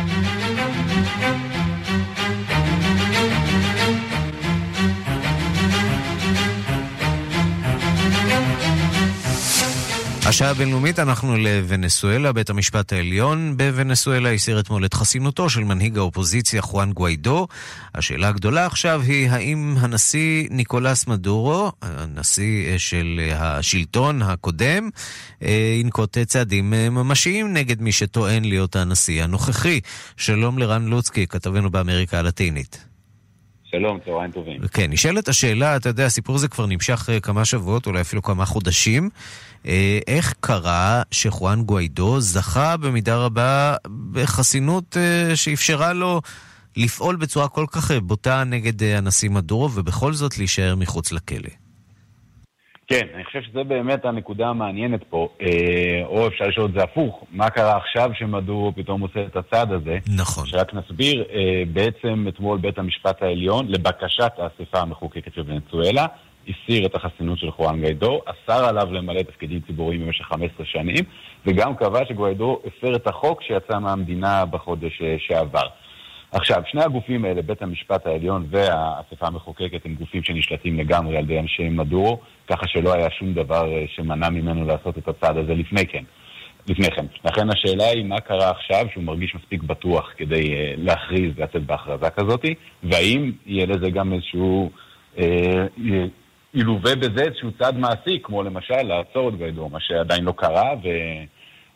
השעה הבינלאומית, אנחנו לוונסואלה. בית המשפט העליון בוונסואלה הסיר אתמול את חסינותו של מנהיג האופוזיציה חואן גויידו. השאלה הגדולה עכשיו היא האם הנשיא ניקולס מדורו, הנשיא של השלטון הקודם, ינקוט צעדים ממשיים נגד מי שטוען להיות הנשיא הנוכחי. שלום לרן לוצקי, כתבנו באמריקה הלטינית. שלום, צהריים טובים. כן, נשאלת השאלה, אתה יודע, הסיפור הזה כבר נמשך כמה שבועות, אולי אפילו כמה חודשים. איך קרה שחואן גויידו זכה במידה רבה בחסינות שאפשרה לו לפעול בצורה כל כך בוטה נגד הנשיא מדורו, ובכל זאת להישאר מחוץ לכלא? כן, אני חושב שזה באמת הנקודה המעניינת פה, או אפשר לשאול את זה הפוך, מה קרה עכשיו שמדורו פתאום עושה את הצעד הזה? נכון. שרק נסביר, בעצם אתמול בית המשפט העליון, לבקשת האספה המחוקקת של ונצואלה, הסיר את החסינות של חואן גויידו, אסר עליו למלא תפקידים ציבוריים במשך 15 שנים, וגם קבע שגויידו הפר את החוק שיצא מהמדינה בחודש שעבר. עכשיו, שני הגופים האלה, בית המשפט העליון והאספה המחוקקת, הם גופים שנשלטים לגמרי על די אנשי מדורו, ככה שלא היה שום דבר שמנע ממנו לעשות את הצעד הזה לפני כן. לכן השאלה היא מה קרה עכשיו שהוא מרגיש מספיק בטוח כדי להכריז ולצאת בהכרזה כזאת, והאם יהיה לזה גם איזשהו ילווה בזה איזשהו צעד מעשי, כמו למשל לעצור את גויידו, מה שעדיין לא קרה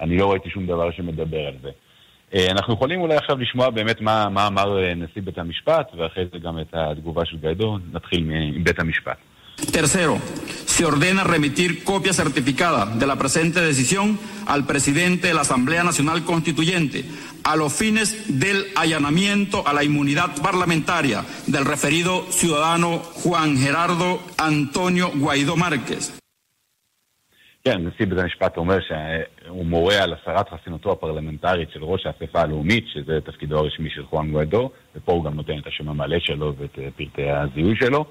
ואני לא ראיתי שום דבר שמדבר על זה. אנחנו יכולים אולי עכשיו לשמוע באמת מה אמר נשיא בית המשפט, ואחרי זה גם את התגובה של גויידו. נתחיל מבית המשפט. Tercero, se ordena remitir copia certificada de la presente decisión al presidente de la Asamblea Nacional Constituyente a los fines del allanamiento a la inmunidad parlamentaria del referido ciudadano Juan Gerardo Antonio Guaidó Márquez. כן, נשיא בית המשפט אומר שהוא מורה על הסרת חסינותו הפרלמנטרית של ראש האספה הלאומית, שזה תפקידו הרשמי של חואן גויידו, ופה הוא גם נותן את השם המלא שלו ואת פרטי הזיהוי שלו.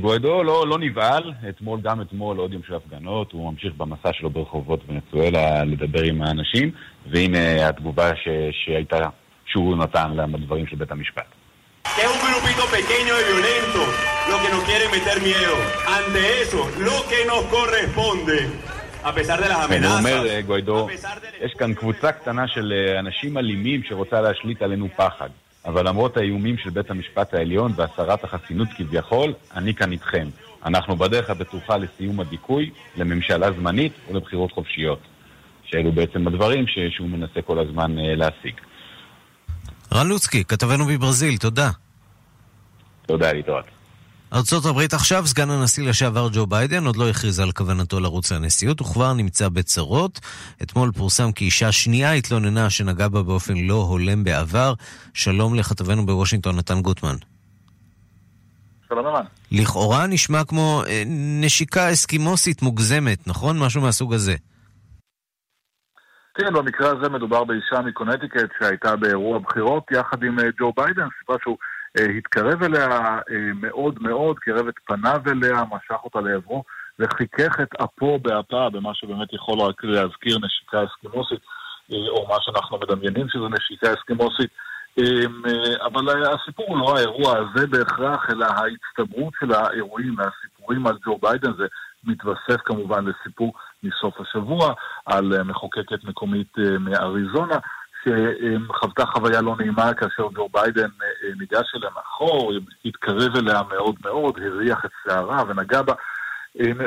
גויידו לא נבעל, אתמול, עוד יום של הפגנות, הוא ממשיך במסע שלו ברחובות ונצואלה לדבר עם האנשים, והנה התגובה שהייתה שהוא נתן לדברים של בית המשפט. Que es un grupito pequeño y violento, lo que nos quiere meter miedo. Ante eso, lo que nos corresponde, a pesar de las amenazas. אומר גויידו, יש כאן קבוצה קטנה של אנשים אלימים שרוצה להשליט עלינו פחד. אבל למרות האיומים של בית המשפט העליון והסרת החסינות כביכול, אני כאן איתכם. אנחנו בדרך הבטוחה לסיום הדיכוי, לממשלה זמנית ולבחירות חופשיות. שאלו בעצם הדברים שהוא מנסה כל הזמן להשיג. רן לוצקי, כתבנו בברזיל, תודה. תודה, להתראות. ארצות הברית עכשיו, סגן הנשיא לשעבר ג'ו ביידן עוד לא הכריז על כוונתו לרוץ לנשיאות, וכבר נמצא בצרות. אתמול פורסם כי אישה שנייה התלוננה שנגע בה באופן לא הולם בעבר. שלום לכתבנו בוושינגטון, נתן גוטמן. שלום אמן. לכאורה נשמע כמו נשיקה אסקימוסית מוגזמת, נכון? משהו מהסוג הזה. כן, במקרה הזה מדובר באישה מקונטיקט שהייתה באירוע בחירות יחד עם ג'ו ביידן, סיפרה שהוא התקרב אליה מאוד מאוד, קרב את פניו אליה, משך אותה לעברו וחיכך את אפו באפה, במה שבאמת יכול להזכיר נשיקה אסקימוסית, או מה שאנחנו מדמיינים שזו נשיקה אסקימוסית. אבל הסיפור הוא לא האירוע הזה בהכרח, אלא ההצטברות של האירועים והסיפורים על ג'ו ביידן. זה מתווסף כמובן לסיפור מסוף השבוע על מחוקקת מקומית מאריזונה שחוותה חוויה לא נעימה כאשר ג'ו ביידן ניגש אליה מאחור, התקרב אליה מאוד מאוד, הריח את שערה ונגע בה,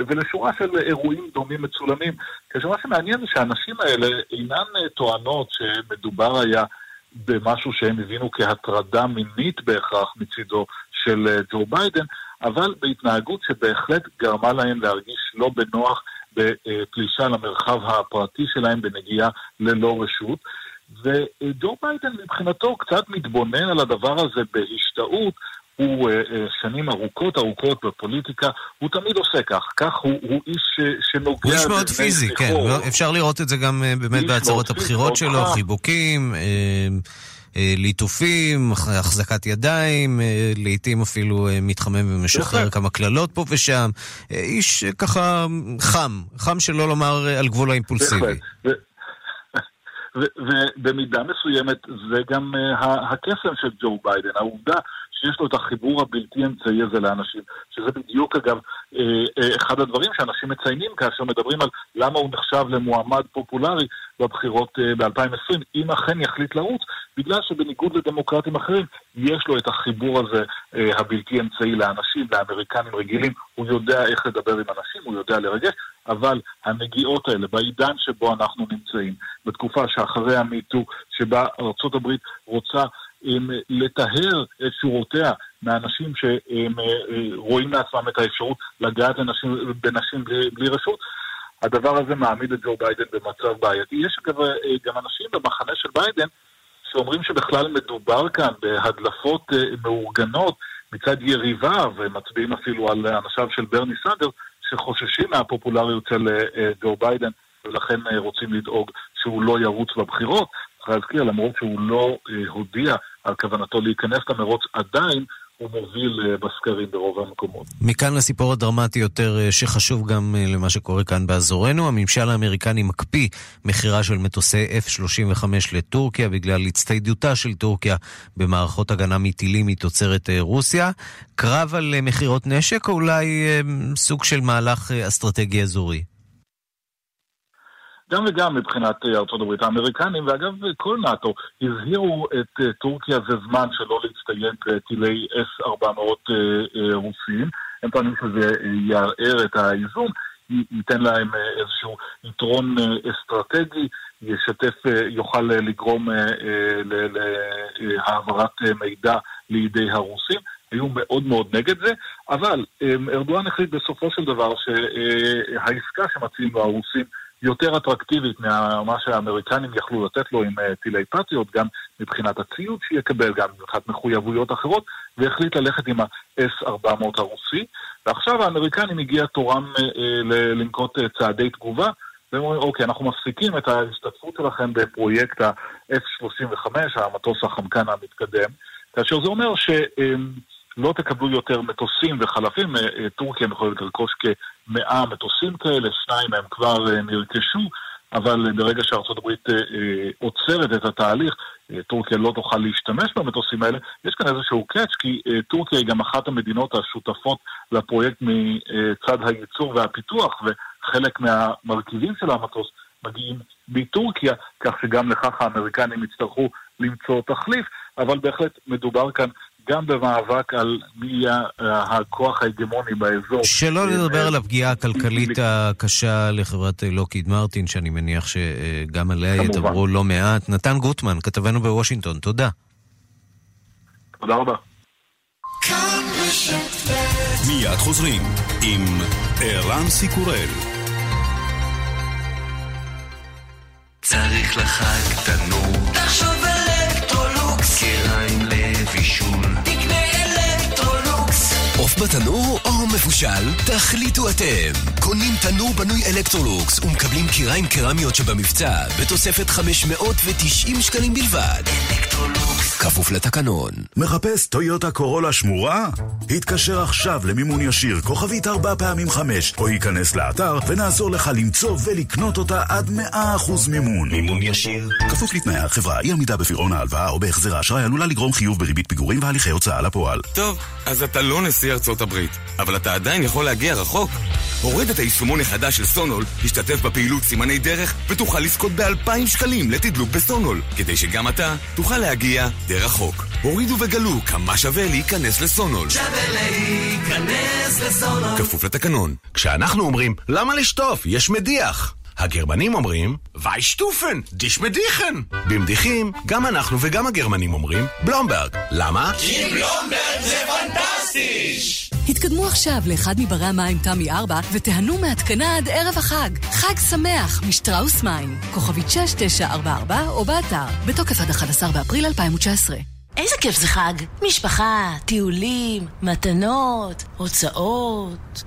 ולשורה של אירועים דומים מצולמים. כאשר מה שמעניין זה שהאנשים האלה אינן טוענות שמדובר היה במשהו שהם הבינו כהטרדה מינית בהכרח מצידו של ג'ו ביידן, אבל בהתנהגות שבהחלט גרמה להם להרגיש לא בנוח בפלישה למרחב הפרטי שלהם בנגיעה ללא רשות. וג'ו ביידן מבחינתו קצת מתבונן על הדבר הזה בהשתאות. הוא שנים ארוכות בפוליטיקה, הוא תמיד עושה כך הוא איש שנוגע... הוא איש מאוד פיזי, כן, אפשר לראות את זה גם באמת בהצהרות הבחירות שלו, חיבוקים, ליטופים, החזקת ידיים, לעתים אפילו מתחמם ומשחרר כמה קללות פה ושם, איש ככה חם שלא לומר על גבול האימפולסיבי. ובמידה מסוימת זה גם הקסם של ג'ו ביידן, העובדה שיש לו את החיבור הבלתי אמצעי הזה לאנשים, שזה בדיוק אגב אחד הדברים שאנשים מציינים כאשר מדברים על למה הוא נחשב למועמד פופולרי בבחירות ב-2020, אם אכן יחליט לרוץ, בגלל שבניגוד לדמוקרטים אחרים, יש לו את החיבור הזה הבלתי אמצעי לאנשים, לאמריקנים רגילים, הוא יודע איך לדבר עם אנשים, הוא יודע לרגש, אבל הנגיעות האלה, בעידן שבו אנחנו נמצאים, בתקופה שאחרי המיטו, שבה ארצות הברית רוצה לטהר את שורותיה מהאנשים שרואים לעצמם את האפשרות לגעת בנשים בלי רשות, הדבר הזה מעמיד את ג'ו ביידן במצב בעייתי. יש גם אנשים במחנה של ביידן שאומרים שבכלל מדובר כאן בהדלפות מאורגנות מצד יריביו, ומצביעים אפילו על אנשיו של ברני סנדרס שחוששים מהפופולריות של ג'ו ביידן ולכן רוצים לדאוג שהוא לא ירוץ בבחירות. להזכיר, למרות שהוא לא הודיע על כוונתו להיכנס למרוץ, עדיין הוא מוביל בסקרים ברוב המקומות. מכאן לסיפור הדרמטי יותר שחשוב גם למה שקורה כאן באזורנו. הממשל האמריקני מקפיא מחירה של מטוסי F-35 לטורקיה בגלל הצטיידותה של טורקיה במערכות הגנה מטילים מתוצרת רוסיה. קרב על מחירות נשק או אולי סוג של מהלך אסטרטגי אזורי? גם וגם מבחינת ארצות הברית, האמריקנים, ואגב כל נאטו, הזהירו את טורקיה זה זמן שלא להצטיין בטילי S-400 רוסיים. הם טוענים שזה יערער את האיזון, ייתן להם איזשהו יתרון אסטרטגי, יוכל לגרום להעברת מידע לידי הרוסים. היו מאוד מאוד נגד זה, אבל ארדואן החליט בסופו של דבר שהעסקה שמציעים לו הרוסים יותר אטרקטיבית ממה שהאמריקנים יכלו לתת לו עם טילי פטריוט, גם מבחינת הציוד שיקבל, גם מבחינת מחויבויות אחרות, והחליט ללכת עם ה-S-400 הרוסי. ועכשיו האמריקנים הגיע תורם לנקוט צעדי תגובה, והם אומרים, אוקיי, אנחנו מפסיקים את ההשתתפות שלכם בפרויקט ה-F-35, המטוס החמקן המתקדם, כאשר זה אומר שלא תקבלו יותר מטוסים וחלפים. טורקיה יכולה לרכוש כ-100 מטוסים כאלה, 2 מהם כבר נרכשו, אבל ברגע שארצות הברית עוצרת את התהליך, טורקיה לא תוכל להשתמש במטוסים האלה. יש כאן איזשהו קאץ', כי טורקיה היא גם אחת המדינות השותפות לפרויקט מצד הייצור והפיתוח, וחלק מהמרכיבים של המטוס מגיעים בטורקיה, כך שגם לכך האמריקנים יצטרכו למצוא תחליף, אבל בהחלט מדובר כאן גם במאבק על מי הכוח ההגמוני באזור. שלא לדבר על הפגיעה הכלכלית הקשה לחברת לוקהיד מרטין, שאני מניח שגם עליה ידברו לא מעט. נתן גוטמן, כתבנו בוושינגטון, תודה. תודה רבה. מיד חוזרים עם ערן סיקורל. צריך לחג תנור. תחשוב אלקטרולוקס. קריים לבישול. תקנה אלקטרולוקס. עוף בתנור או מפושל? תחליטו אתם. קונים תנור בנוי אלקטרולוקס ומקבלים קיריים קרמיות שבמבצע בתוספת 590 שקלים בלבד. אלקטרולוקס. כפוף לתקנון. מחפש טויוטה קורולה שמורה? התקשר עכשיו למימון ישיר כוכבית 4x5 או ייכנס לאתר ונעזור לך למצוא ולקנות אותה עד 100% מימון. מימון ישיר כפוף לתנאי החברה. אי עמידה בפירעון ההלוואה או בהחזר האשראי עלולה לגרום חיוב בריבית פיגורים והליכי הוצאה לפועל. טוב, אז אתה לא נשיא ארצות הברית, אבל אתה עדיין יכול להגיע רחוק. הורד את היישומון החדש של סונול, השתתף בפעילות סימני דרך ותוכל לזכות ב2,000 שקלים לתדלוק בסונול, כדי שגם אתה תוכל להגיע דרך חוק. הורידו וגלו כמה שווה להיכנס לסונול. שווה להיכנס לסונול. כפוף לתקנון. כשאנחנו אומרים, למה לשטוף? יש מדיח. הגרמנים אומרים, ויישטופן, דיש מדיחן. במדיחים, גם אנחנו וגם הגרמנים אומרים, בלומברג. למה? כי בלומברג זה פנטסטיש. התקדמו עכשיו לאחד מברי המים תמי 4 ותיהנו מהתקנה עד ערב החג. חג שמח משטראוס מים. כוכבית 6944 או באתר. בתוקף עד 11 באפריל 2019. איזה כיף זה חג. משפחה, טיולים, מתנות, הוצאות.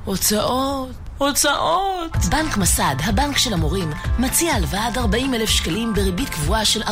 בנק מסד, הבנק של המורים, מציע הלוואה עד 40,000 שקלים בריבית קבועה של 4%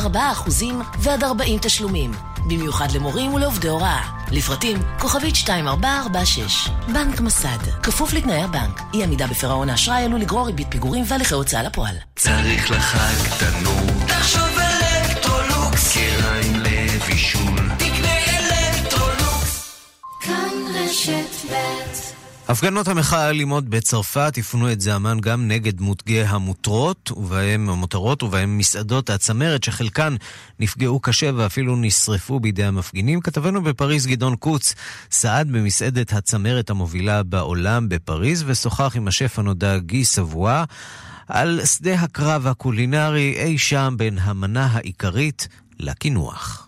ועד 40 תשלומים. במיוחד למורים ולעובדי הוראה. לפרטים, כוכבית 2446. בנק מסד, כפוף לתנאי הבנק. אי עמידה בפירעון האשראי עלול לגרור ריבית פיגורים והליכי הוצאה לפועל. צריך לחג תנור. תחשוב אלקטרולוקס. קריים לבישול. תקנה אלקטרולוקס. כאן רשת בית. הפגנות המחאה האלימות בצרפת יפנו את זעמן גם נגד מותגי המותרות ובהם מסעדות הצמרת שחלקן נפגעו קשה ואפילו נשרפו בידי המפגינים. כתבנו בפריז גדעון קוץ סעד במסעדת הצמרת המובילה בעולם בפריז ושוחח עם השף הנודע ג'י סבוע על שדה הקרב הקולינרי אי שם בין המנה העיקרית לקינוח.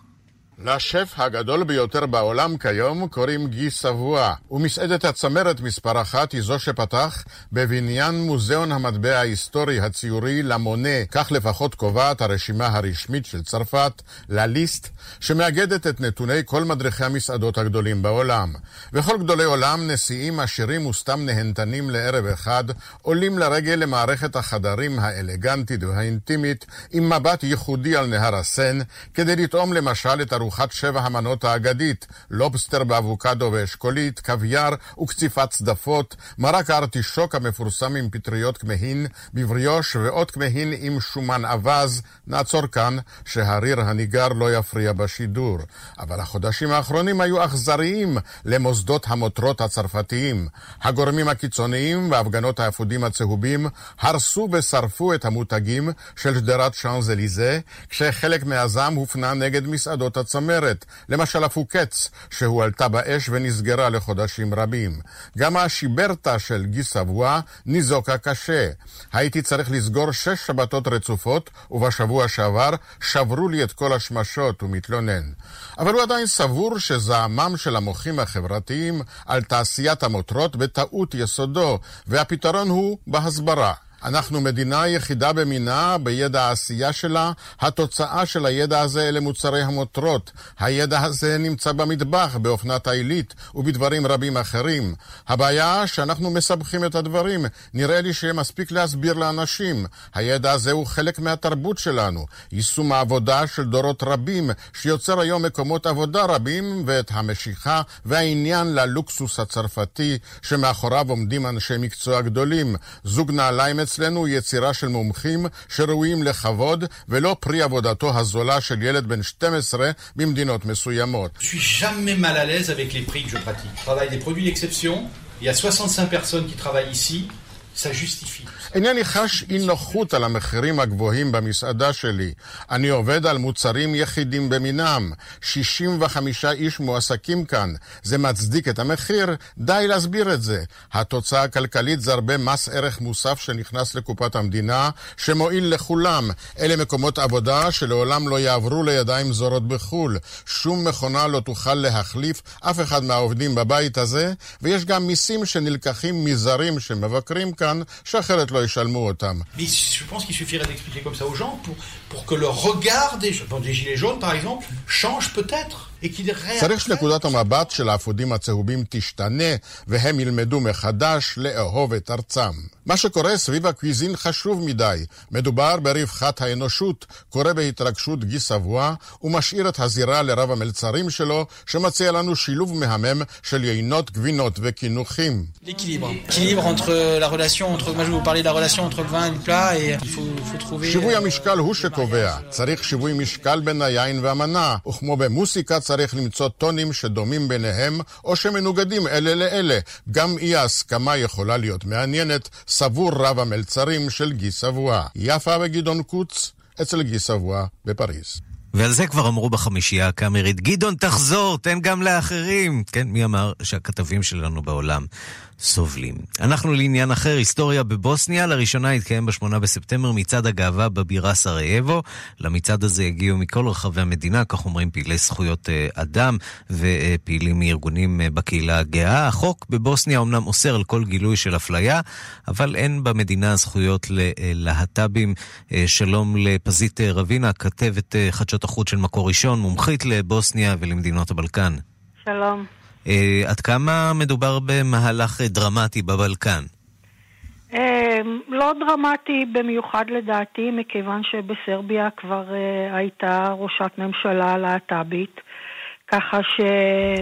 לשף הגדול ביותר בעולם כיום קוראים ג'י סבוע, ומסעדת הצמרת מספר אחת היא זו שפתח בבניין מוזיאון המטבע ההיסטורי הציורי למונה, כך לפחות קובעת הרשימה הרשמית של צרפת, לליסט, שמאגדת את נתוני כל מדריכי המסעדות הגדולים בעולם. וכל גדולי עולם, נשיאים עשירים וסתם נהנתנים לערב אחד, עולים לרגל למערכת החדרים האלגנטית והאינטימית עם מבט ייחודי על נהר הסן, כדי לטעום למשל את ארוחת 7 המנות האגדית, לובסטר באבוקדו ואשכולית, קוויאר וקציפת צדפות, מרק הארטישוק המפורסם עם פטריות כמהין, בבריוש ועוד כמהין עם שומן אבז. נעצור כאן שהריר הניגר לא יפריע בשידור. אבל החודשים האחרונים היו אכזריים למוסדות המותרות הצרפתיים. הגורמים הקיצוניים והפגנות האפודים הצהובים הרסו ושרפו את המותגים של שדרת שאנזליזה, כשחלק מהזעם הופנה נגד מסעדות הצמרת, למשל הפוקץ שהועלתה באש ונסגרה לחודשים רבים. גם השיברטה של ג'י סבוע ניזוקה קשה. הייתי צריך לסגור 6 שבתות רצופות, ובשבוע שעבר שברו לי את כל השמשות, ומתלונן. אבל הוא עדיין סבור שזעמם של המוחים החברתיים על תעשיית המותרות בטעות יסודו, והפתרון הוא בהסברה. אנחנו מדינה יחידה במינה בידע העשייה שלה, התוצאה של הידע הזה אלה מוצרי המותרות. הידע הזה נמצא במטבח, באופנת העילית ובדברים רבים אחרים. הבעיה שאנחנו מסבכים את הדברים, נראה לי שמספיק להסביר לאנשים. הידע הזה הוא חלק מהתרבות שלנו, יישום העבודה של דורות רבים, שיוצר היום מקומות עבודה רבים ואת המשיכה והעניין ללוקסוס הצרפתי, שמאחוריו עומדים אנשי מקצוע גדולים. זוג נעליים אצלנו הוא יצירה של מומחים שראויים לכבוד ולא פרי עבודתו הזולה של ילד בן 12 במדינות מסוימות. Je suis jamais mal à l'aise avec les prix que je pratique. Je travaille des produits d'exception. Il y a 65 personnes qui travaillent ici. אינני חש אי-נוחות על המחירים הגבוהים במסעדה שלי. אני עובד על מוצרים יחידים במינם. 65 איש מועסקים כאן. זה מצדיק את המחיר, די להסביר את זה. התוצאה הכלכלית זה הרבה מס ערך מוסף שנכנס לקופת המדינה, שמועיל לכולם. אלה מקומות עבודה שלעולם לא יעברו לידיים זרות בחול. שום מכונה לא תוכל להחליף אף אחד מהעובדים בבית הזה, ויש גם מיסים שנלקחים מזרים שמבקרים כאן. שאחרת לא ישלמו אותם. Mais je pense qu'il suffirait d'expliquer comme ça aux gens pour que leur regard des gilets jaunes par exemple change peut-être. צריך שנקודת המבט של האפודים הצהובים תשתנה, והם ילמדו מחדש לאהוב את ארצם. מה שקורה סביב הקוויזין חשוב מדי. מדובר ברווחת האנושות, קורא בהתרגשות ג'י סבוע, ומשאיר את הזירה לרב המלצרים שלו, שמציע לנו שילוב מהמם של יינות, גבינות וקינוחים. שיווי המשקל הוא שקובע. צריך שיווי משקל בין היין והמנה, וכמו במוסיקה צריך למצוא טונים שדומים ביניהם או שמנוגדים אלה לאלה. גם אי ההסכמה יכולה להיות מעניינת, סבור רב המלצרים של ג'י סבוע. יפה וגדעון קוץ אצל ג'י סבוע בפריז. ועל זה כבר אמרו בחמישייה הקאמרית, גדעון תחזור, תן גם לאחרים. כן, מי אמר שהכתבים שלנו בעולם סובלים. אנחנו לעניין אחר, היסטוריה בבוסניה. לראשונה התקיים ב-8 בספטמבר מצעד הגאווה בבירה סרייבו. למצעד הזה הגיעו מכל רחבי המדינה, כך אומרים פעילי זכויות אדם ופעילים מארגונים בקהילה הגאה. החוק בבוסניה אומנם אוסר על כל גילוי של אפליה, אבל אין במדינה זכויות להט"בים. שלום לפזית רבינה, כתבת חדשות החוץ של מקור ראשון, מומחית לבוסניה ולמדינות הבלקן. שלום. עד כמה מדובר במהלך דרמטי בבלקן? לא דרמטי במיוחד לדעתי, מכיוון שבסרביה כבר הייתה ראשת ממשלה להט"בית, ככה ש...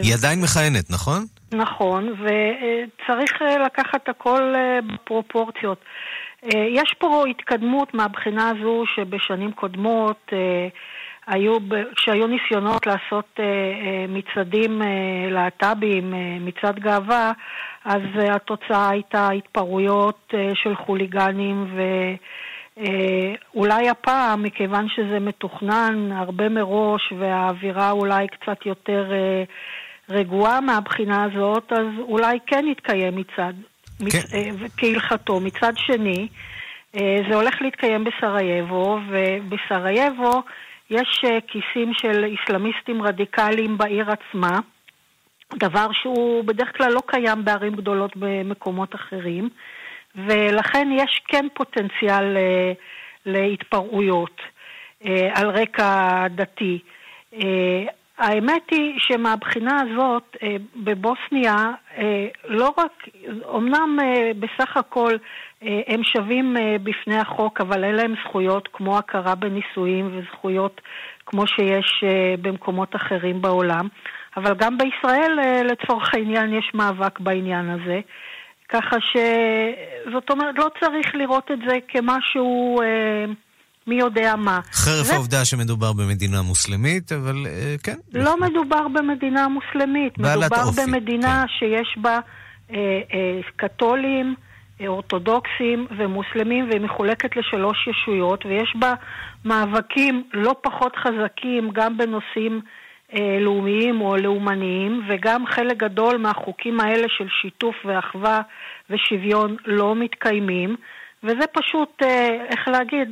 היא עדיין מכהנת, נכון? נכון, וצריך לקחת הכל בפרופורציות. יש פה התקדמות מהבחינה הזו שבשנים קודמות... כשהיו ניסיונות לעשות מצעדים להט"בים, מצעד גאווה, אז התוצאה הייתה התפרעויות של חוליגנים, ואולי הפעם, מכיוון שזה מתוכנן הרבה מראש, והאווירה אולי קצת יותר רגועה מהבחינה הזאת, אז אולי כן יתקיים מצעד, כהלכתו. מצד שני, זה הולך להתקיים בסרייבו, ובסרייבו, יש כיסים של איסלאמיסטים רדיקליים בעיר עצמה, דבר שהוא בדרך כלל לא קיים בערים גדולות במקומות אחרים, ולכן יש כן פוטנציאל להתפרעויות על רקע דתי. האמת היא שמהבחינה הזאת בבוסניה, לא רק, אמנם בסך הכל הם שווים בפני החוק, אבל אין להם זכויות כמו הכרה בנישואים וזכויות כמו שיש במקומות אחרים בעולם. אבל גם בישראל לצורך העניין יש מאבק בעניין הזה. ככה שזאת אומרת, לא צריך לראות את זה כמשהו... מי יודע מה. חרף העובדה שמדובר במדינה מוסלמית, אבל כן. לא מדובר במדינה מוסלמית, מדובר במדינה שיש בה קתולים, אורתודוקסים ומוסלמים, והיא מחולקת לשלוש ישויות, ויש בה מאבקים לא פחות חזקים, גם בנושאים לאומיים או לאומניים, וגם חלק גדול מהחוקים האלה של שיתוף ואחווה ושוויון לא מתקיימים, וזה פשוט, איך להגיד,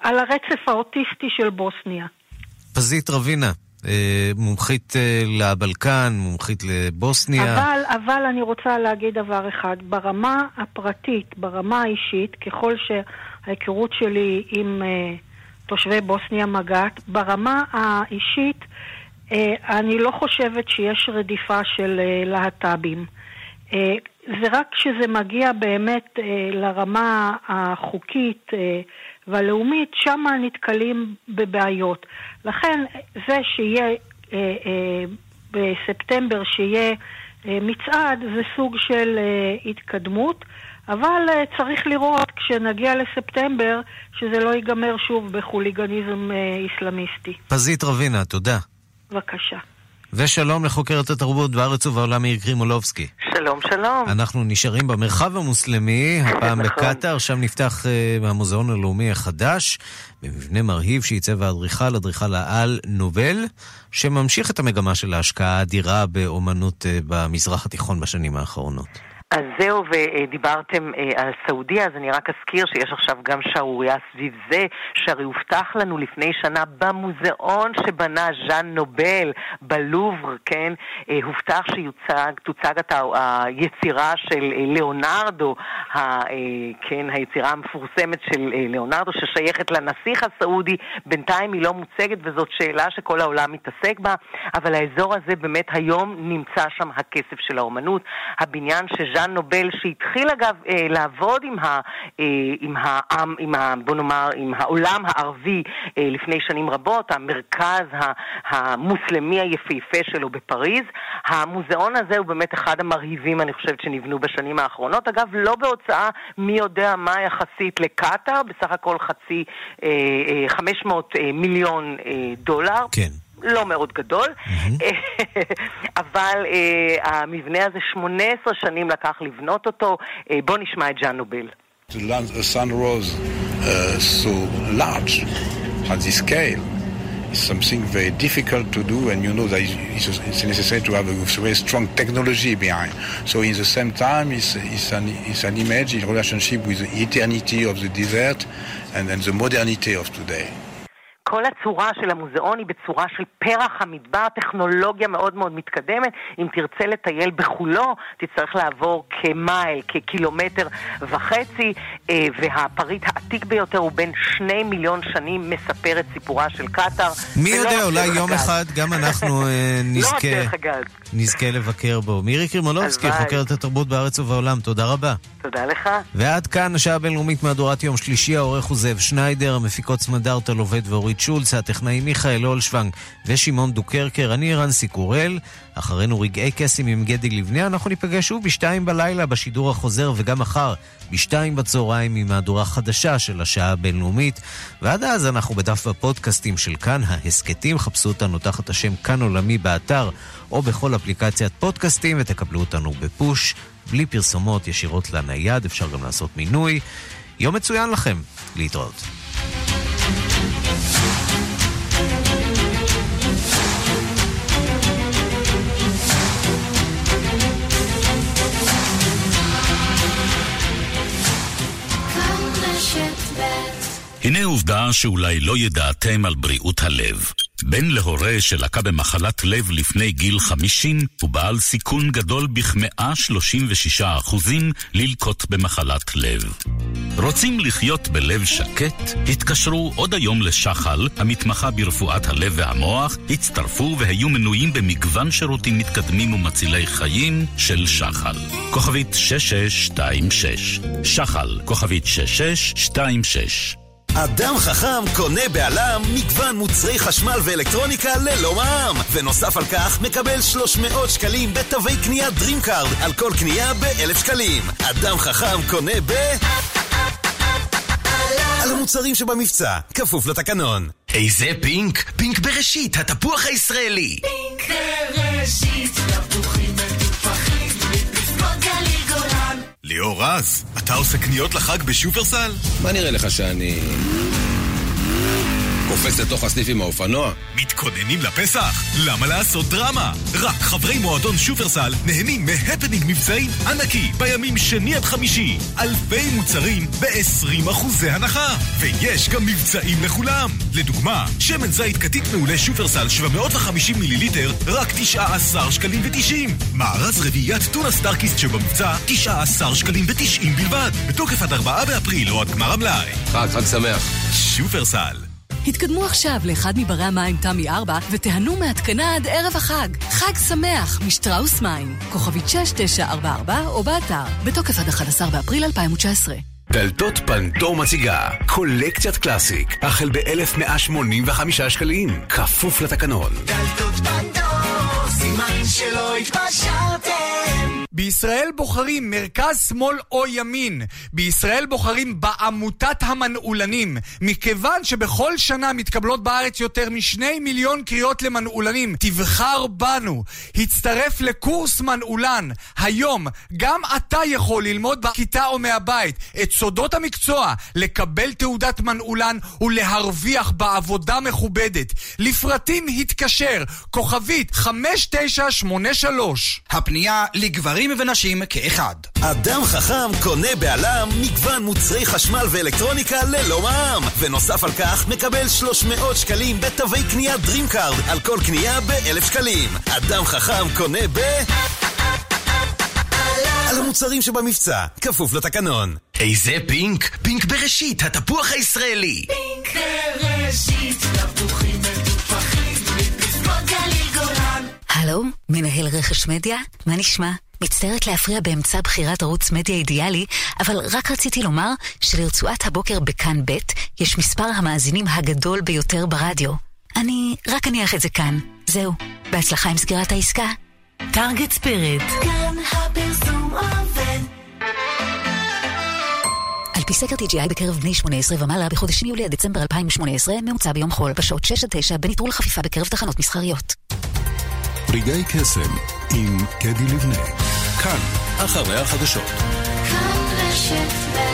על הרצף האוטיסטי של בוסניה. פזית רבינה, מומחית לבלקן, מומחית לבוסניה. אבל אני רוצה להגיד דבר אחד, ברמה הפרטית, ברמה האישית, ככל שההיכרות שלי עם תושבי בוסניה מגעת, ברמה האישית אני לא חושבת שיש רדיפה של להט"בים. זה רק כשזה מגיע באמת לרמה החוקית והלאומית, שם נתקלים בבעיות. לכן זה שיהיה בספטמבר שיהיה מצעד, זה סוג של התקדמות, אבל צריך לראות כשנגיע לספטמבר שזה לא ייגמר שוב בחוליגניזם איסלאמיסטי. פזית רבינה, תודה. בבקשה. ושלום לחוקרת התרבות בארץ ובעולם מירי קרמלובסקי. שלום, שלום. אנחנו נשארים במרחב המוסלמי, הפעם בקטר, שם נפתח המוזיאון הלאומי החדש, במבנה מרהיב שייצב האדריכל, אדריכל העל נובל, שממשיך את המגמה של ההשקעה האדירה באומנות במזרח התיכון בשנים האחרונות. אז זהו, ודיברתם על סעודיה, אז אני רק אזכיר שיש עכשיו גם שערוריה סביב זה, שהרי הובטח לנו לפני שנה במוזיאון שבנה ז'אן נובל בלובר, כן, הובטח שתוצג היצירה של ליאונרדו, כן, היצירה המפורסמת של ליאונרדו ששייכת לנסיך הסעודי, בינתיים היא לא מוצגת וזאת שאלה שכל העולם מתעסק בה, אבל האזור הזה באמת היום נמצא שם הכסף של האומנות, הבניין שז'אן נובל שהתחיל אגב לעבוד עם העולם הערבי לפני שנים רבות, המרכז המוסלמי היפהפה שלו בפריז. המוזיאון הזה הוא באמת אחד המרהיבים אני חושבת שנבנו בשנים האחרונות, אגב לא בהוצאה מי יודע מה יחסית לקטר, בסך הכל 500 מיליון דולר, כן, לא מאוד גדול, אבל המבנה הזה 18 שנים לקח לבנות אותו. בוא נשמע את ג'אן נובל. The sun rose so large at this scale is something very difficult to do, and you know that it's necessary to have a very strong technology behind. So in the same time it's an image in relationship with the eternity of the desert and the modernity of today. כל הצורה של המוזיאון היא בצורה של פרח המדבר, טכנולוגיה מאוד מאוד מתקדמת. אם תרצה לטייל בחולו, תצטרך לעבור כמייל, כקילומטר וחצי, והפריט העתיק ביותר הוא בין 2 מיליון שנים, מספר את סיפורה של קטר. מי יודע, אולי יום אחד גם אנחנו נזכה לבקר בו. מירי קרמלובסקי, חוקרת התרבות בארץ ובעולם, תודה רבה. תודה לך. ועד כאן השעה הבינלאומית מהדורת יום שלישי, העורך הוא זאב שניידר, המפיקות סמדארטה לובד ואורית שולץ, הטכנאי מיכאל אולשוונג ושמעון דוקרקר, אני ערן סיקורל, אחרינו רגעי קסם עם גדי לבני, אנחנו ניפגש שוב ב2 בלילה בשידור החוזר וגם מחר ב2 בצהריים עם מהדורה חדשה של השעה הבינלאומית, ועד אז אנחנו בדף הפודקאסטים של כאן, ההסקטים, חפשו אותנו תחת השם כאן עולמי באתר או בכל אפליקציית פודקאסטים ותקבלו אותנו בפוש, בלי פרסומות ישירות לנייד, אפשר גם לעשות מינוי. יום מצוין לכם, להתראות. הנה עובדה שאולי לא ידעתם על בריאות הלב. בן להורה שלקה במחלת לב לפני גיל 50 הוא בעל סיכון גדול בכ-136% ללקות במחלת לב. רוצים לחיות בלב שקט? התקשרו עוד היום לשחל, המתמחה ברפואת הלב והמוח, הצטרפו והיו מנויים במגוון שירותים מתקדמים ומצילי חיים של שחל. כוכבית 6626. שחל, כוכבית 6626. אדם חכם קונה בעלם מגוון מוצרי חשמל ואלקטרוניקה ללא מע"מ, ונוסף על כך מקבל 300 שקלים בתווי קנייה דרימקארד על כל קנייה ב1,000 שקלים. אדם חכם קונה על המוצרים שבמבצע, כפוף לתקנון. איזה פינק? פינק בראשית, התפוח הישראלי. פינק בראשית, תפוחים ותפוחים מפסקות גלי גולן. ליאור רז, אתה עושה קניות לחג בשופרסל? מה נראה לך שאני קופץ לתוך הסניף עם האופנוע? מתכוננים לפסח? למה לעשות דרמה? רק חברי מועדון שופרסל נהנים מהפנינג מבצעים ענקי בימים שני עד חמישי. אלפי מוצרים ב20% הנחה. ויש גם מבצעים לכולם. לדוגמה, שמן זית קטית מעולה שופרסל 750 מיליליטר, רק 19.90 שקלים. מארז רביעיית טונה סטארקיסט שבמבצע 19.90 שקלים בלבד. בתוקף עד 4 באפריל או עד גמר המלאי. חג שמח. שופרסל. התקדמו עכשיו לאחד מברי המים תמי 4 ותהנו מהתקנה עד ערב החג. חג שמח משטראוס מים, כוכבית 6944 או באתר, בתוקף עד 11 באפריל 2019. דלתות פנדור מציגה קולקציית קלאסיק החל ב1,185 שקלים, כפוף לתקנון. דלתות פנדור, סימן שלא התפשרתם. בישראל בוחרים מרכז שמאל או ימין, בישראל בוחרים בעמותת המנעולנים, מכיוון שבכל שנה מתקבלות בארץ יותר מ2 מיליון קריאות למנעולנים. תבחר בנו, הצטרף לקורס מנעולן. היום גם אתה יכול ללמוד בכיתה או מהבית את סודות המקצוע, לקבל תעודת מנעולן ולהרוויח בעבודה מכובדת. לפרטים התקשר *5983. הפנייה לגברים ונשים כאחד. אדם חכם קונה בעלם מגוון מוצרי חשמל ואלקטרוניקה ללא מע"מ, ונוסף על כך מקבל 300 שקלים בתווי קנייה דרימקארד על כל קנייה ב1,000 שקלים. אדם חכם קונה ב... על המוצרים שבמבצע, כפוף לתקנון. איזה פינק? פינק בראשית, התפוח הישראלי. פינק בראשית, תפוחים מטופחים, מפסקות גליל גולן. הלו, מנהל רכש מדיה? מה נשמע? מצטערת להפריע באמצע בחירת ערוץ מדיה אידיאלי, אבל רק רציתי לומר שלרצועת הבוקר בכאן ב' יש מספר המאזינים הגדול ביותר ברדיו. אני רק אניח את זה כאן. זהו, בהצלחה עם סגירת העסקה. טרגט ספירט. כאן הפרסום עובד. על פי סקר TGI בקרב בני 18 ומעלה בחודשים יולי עד דצמבר 2018 ממוצע ביום חול בשעות 6-9 בניטרול חפיפה בקרב תחנות מסחריות. רגעי קסם עם גדי לבני. כאן אחרי החדשות. כאן רשת ב...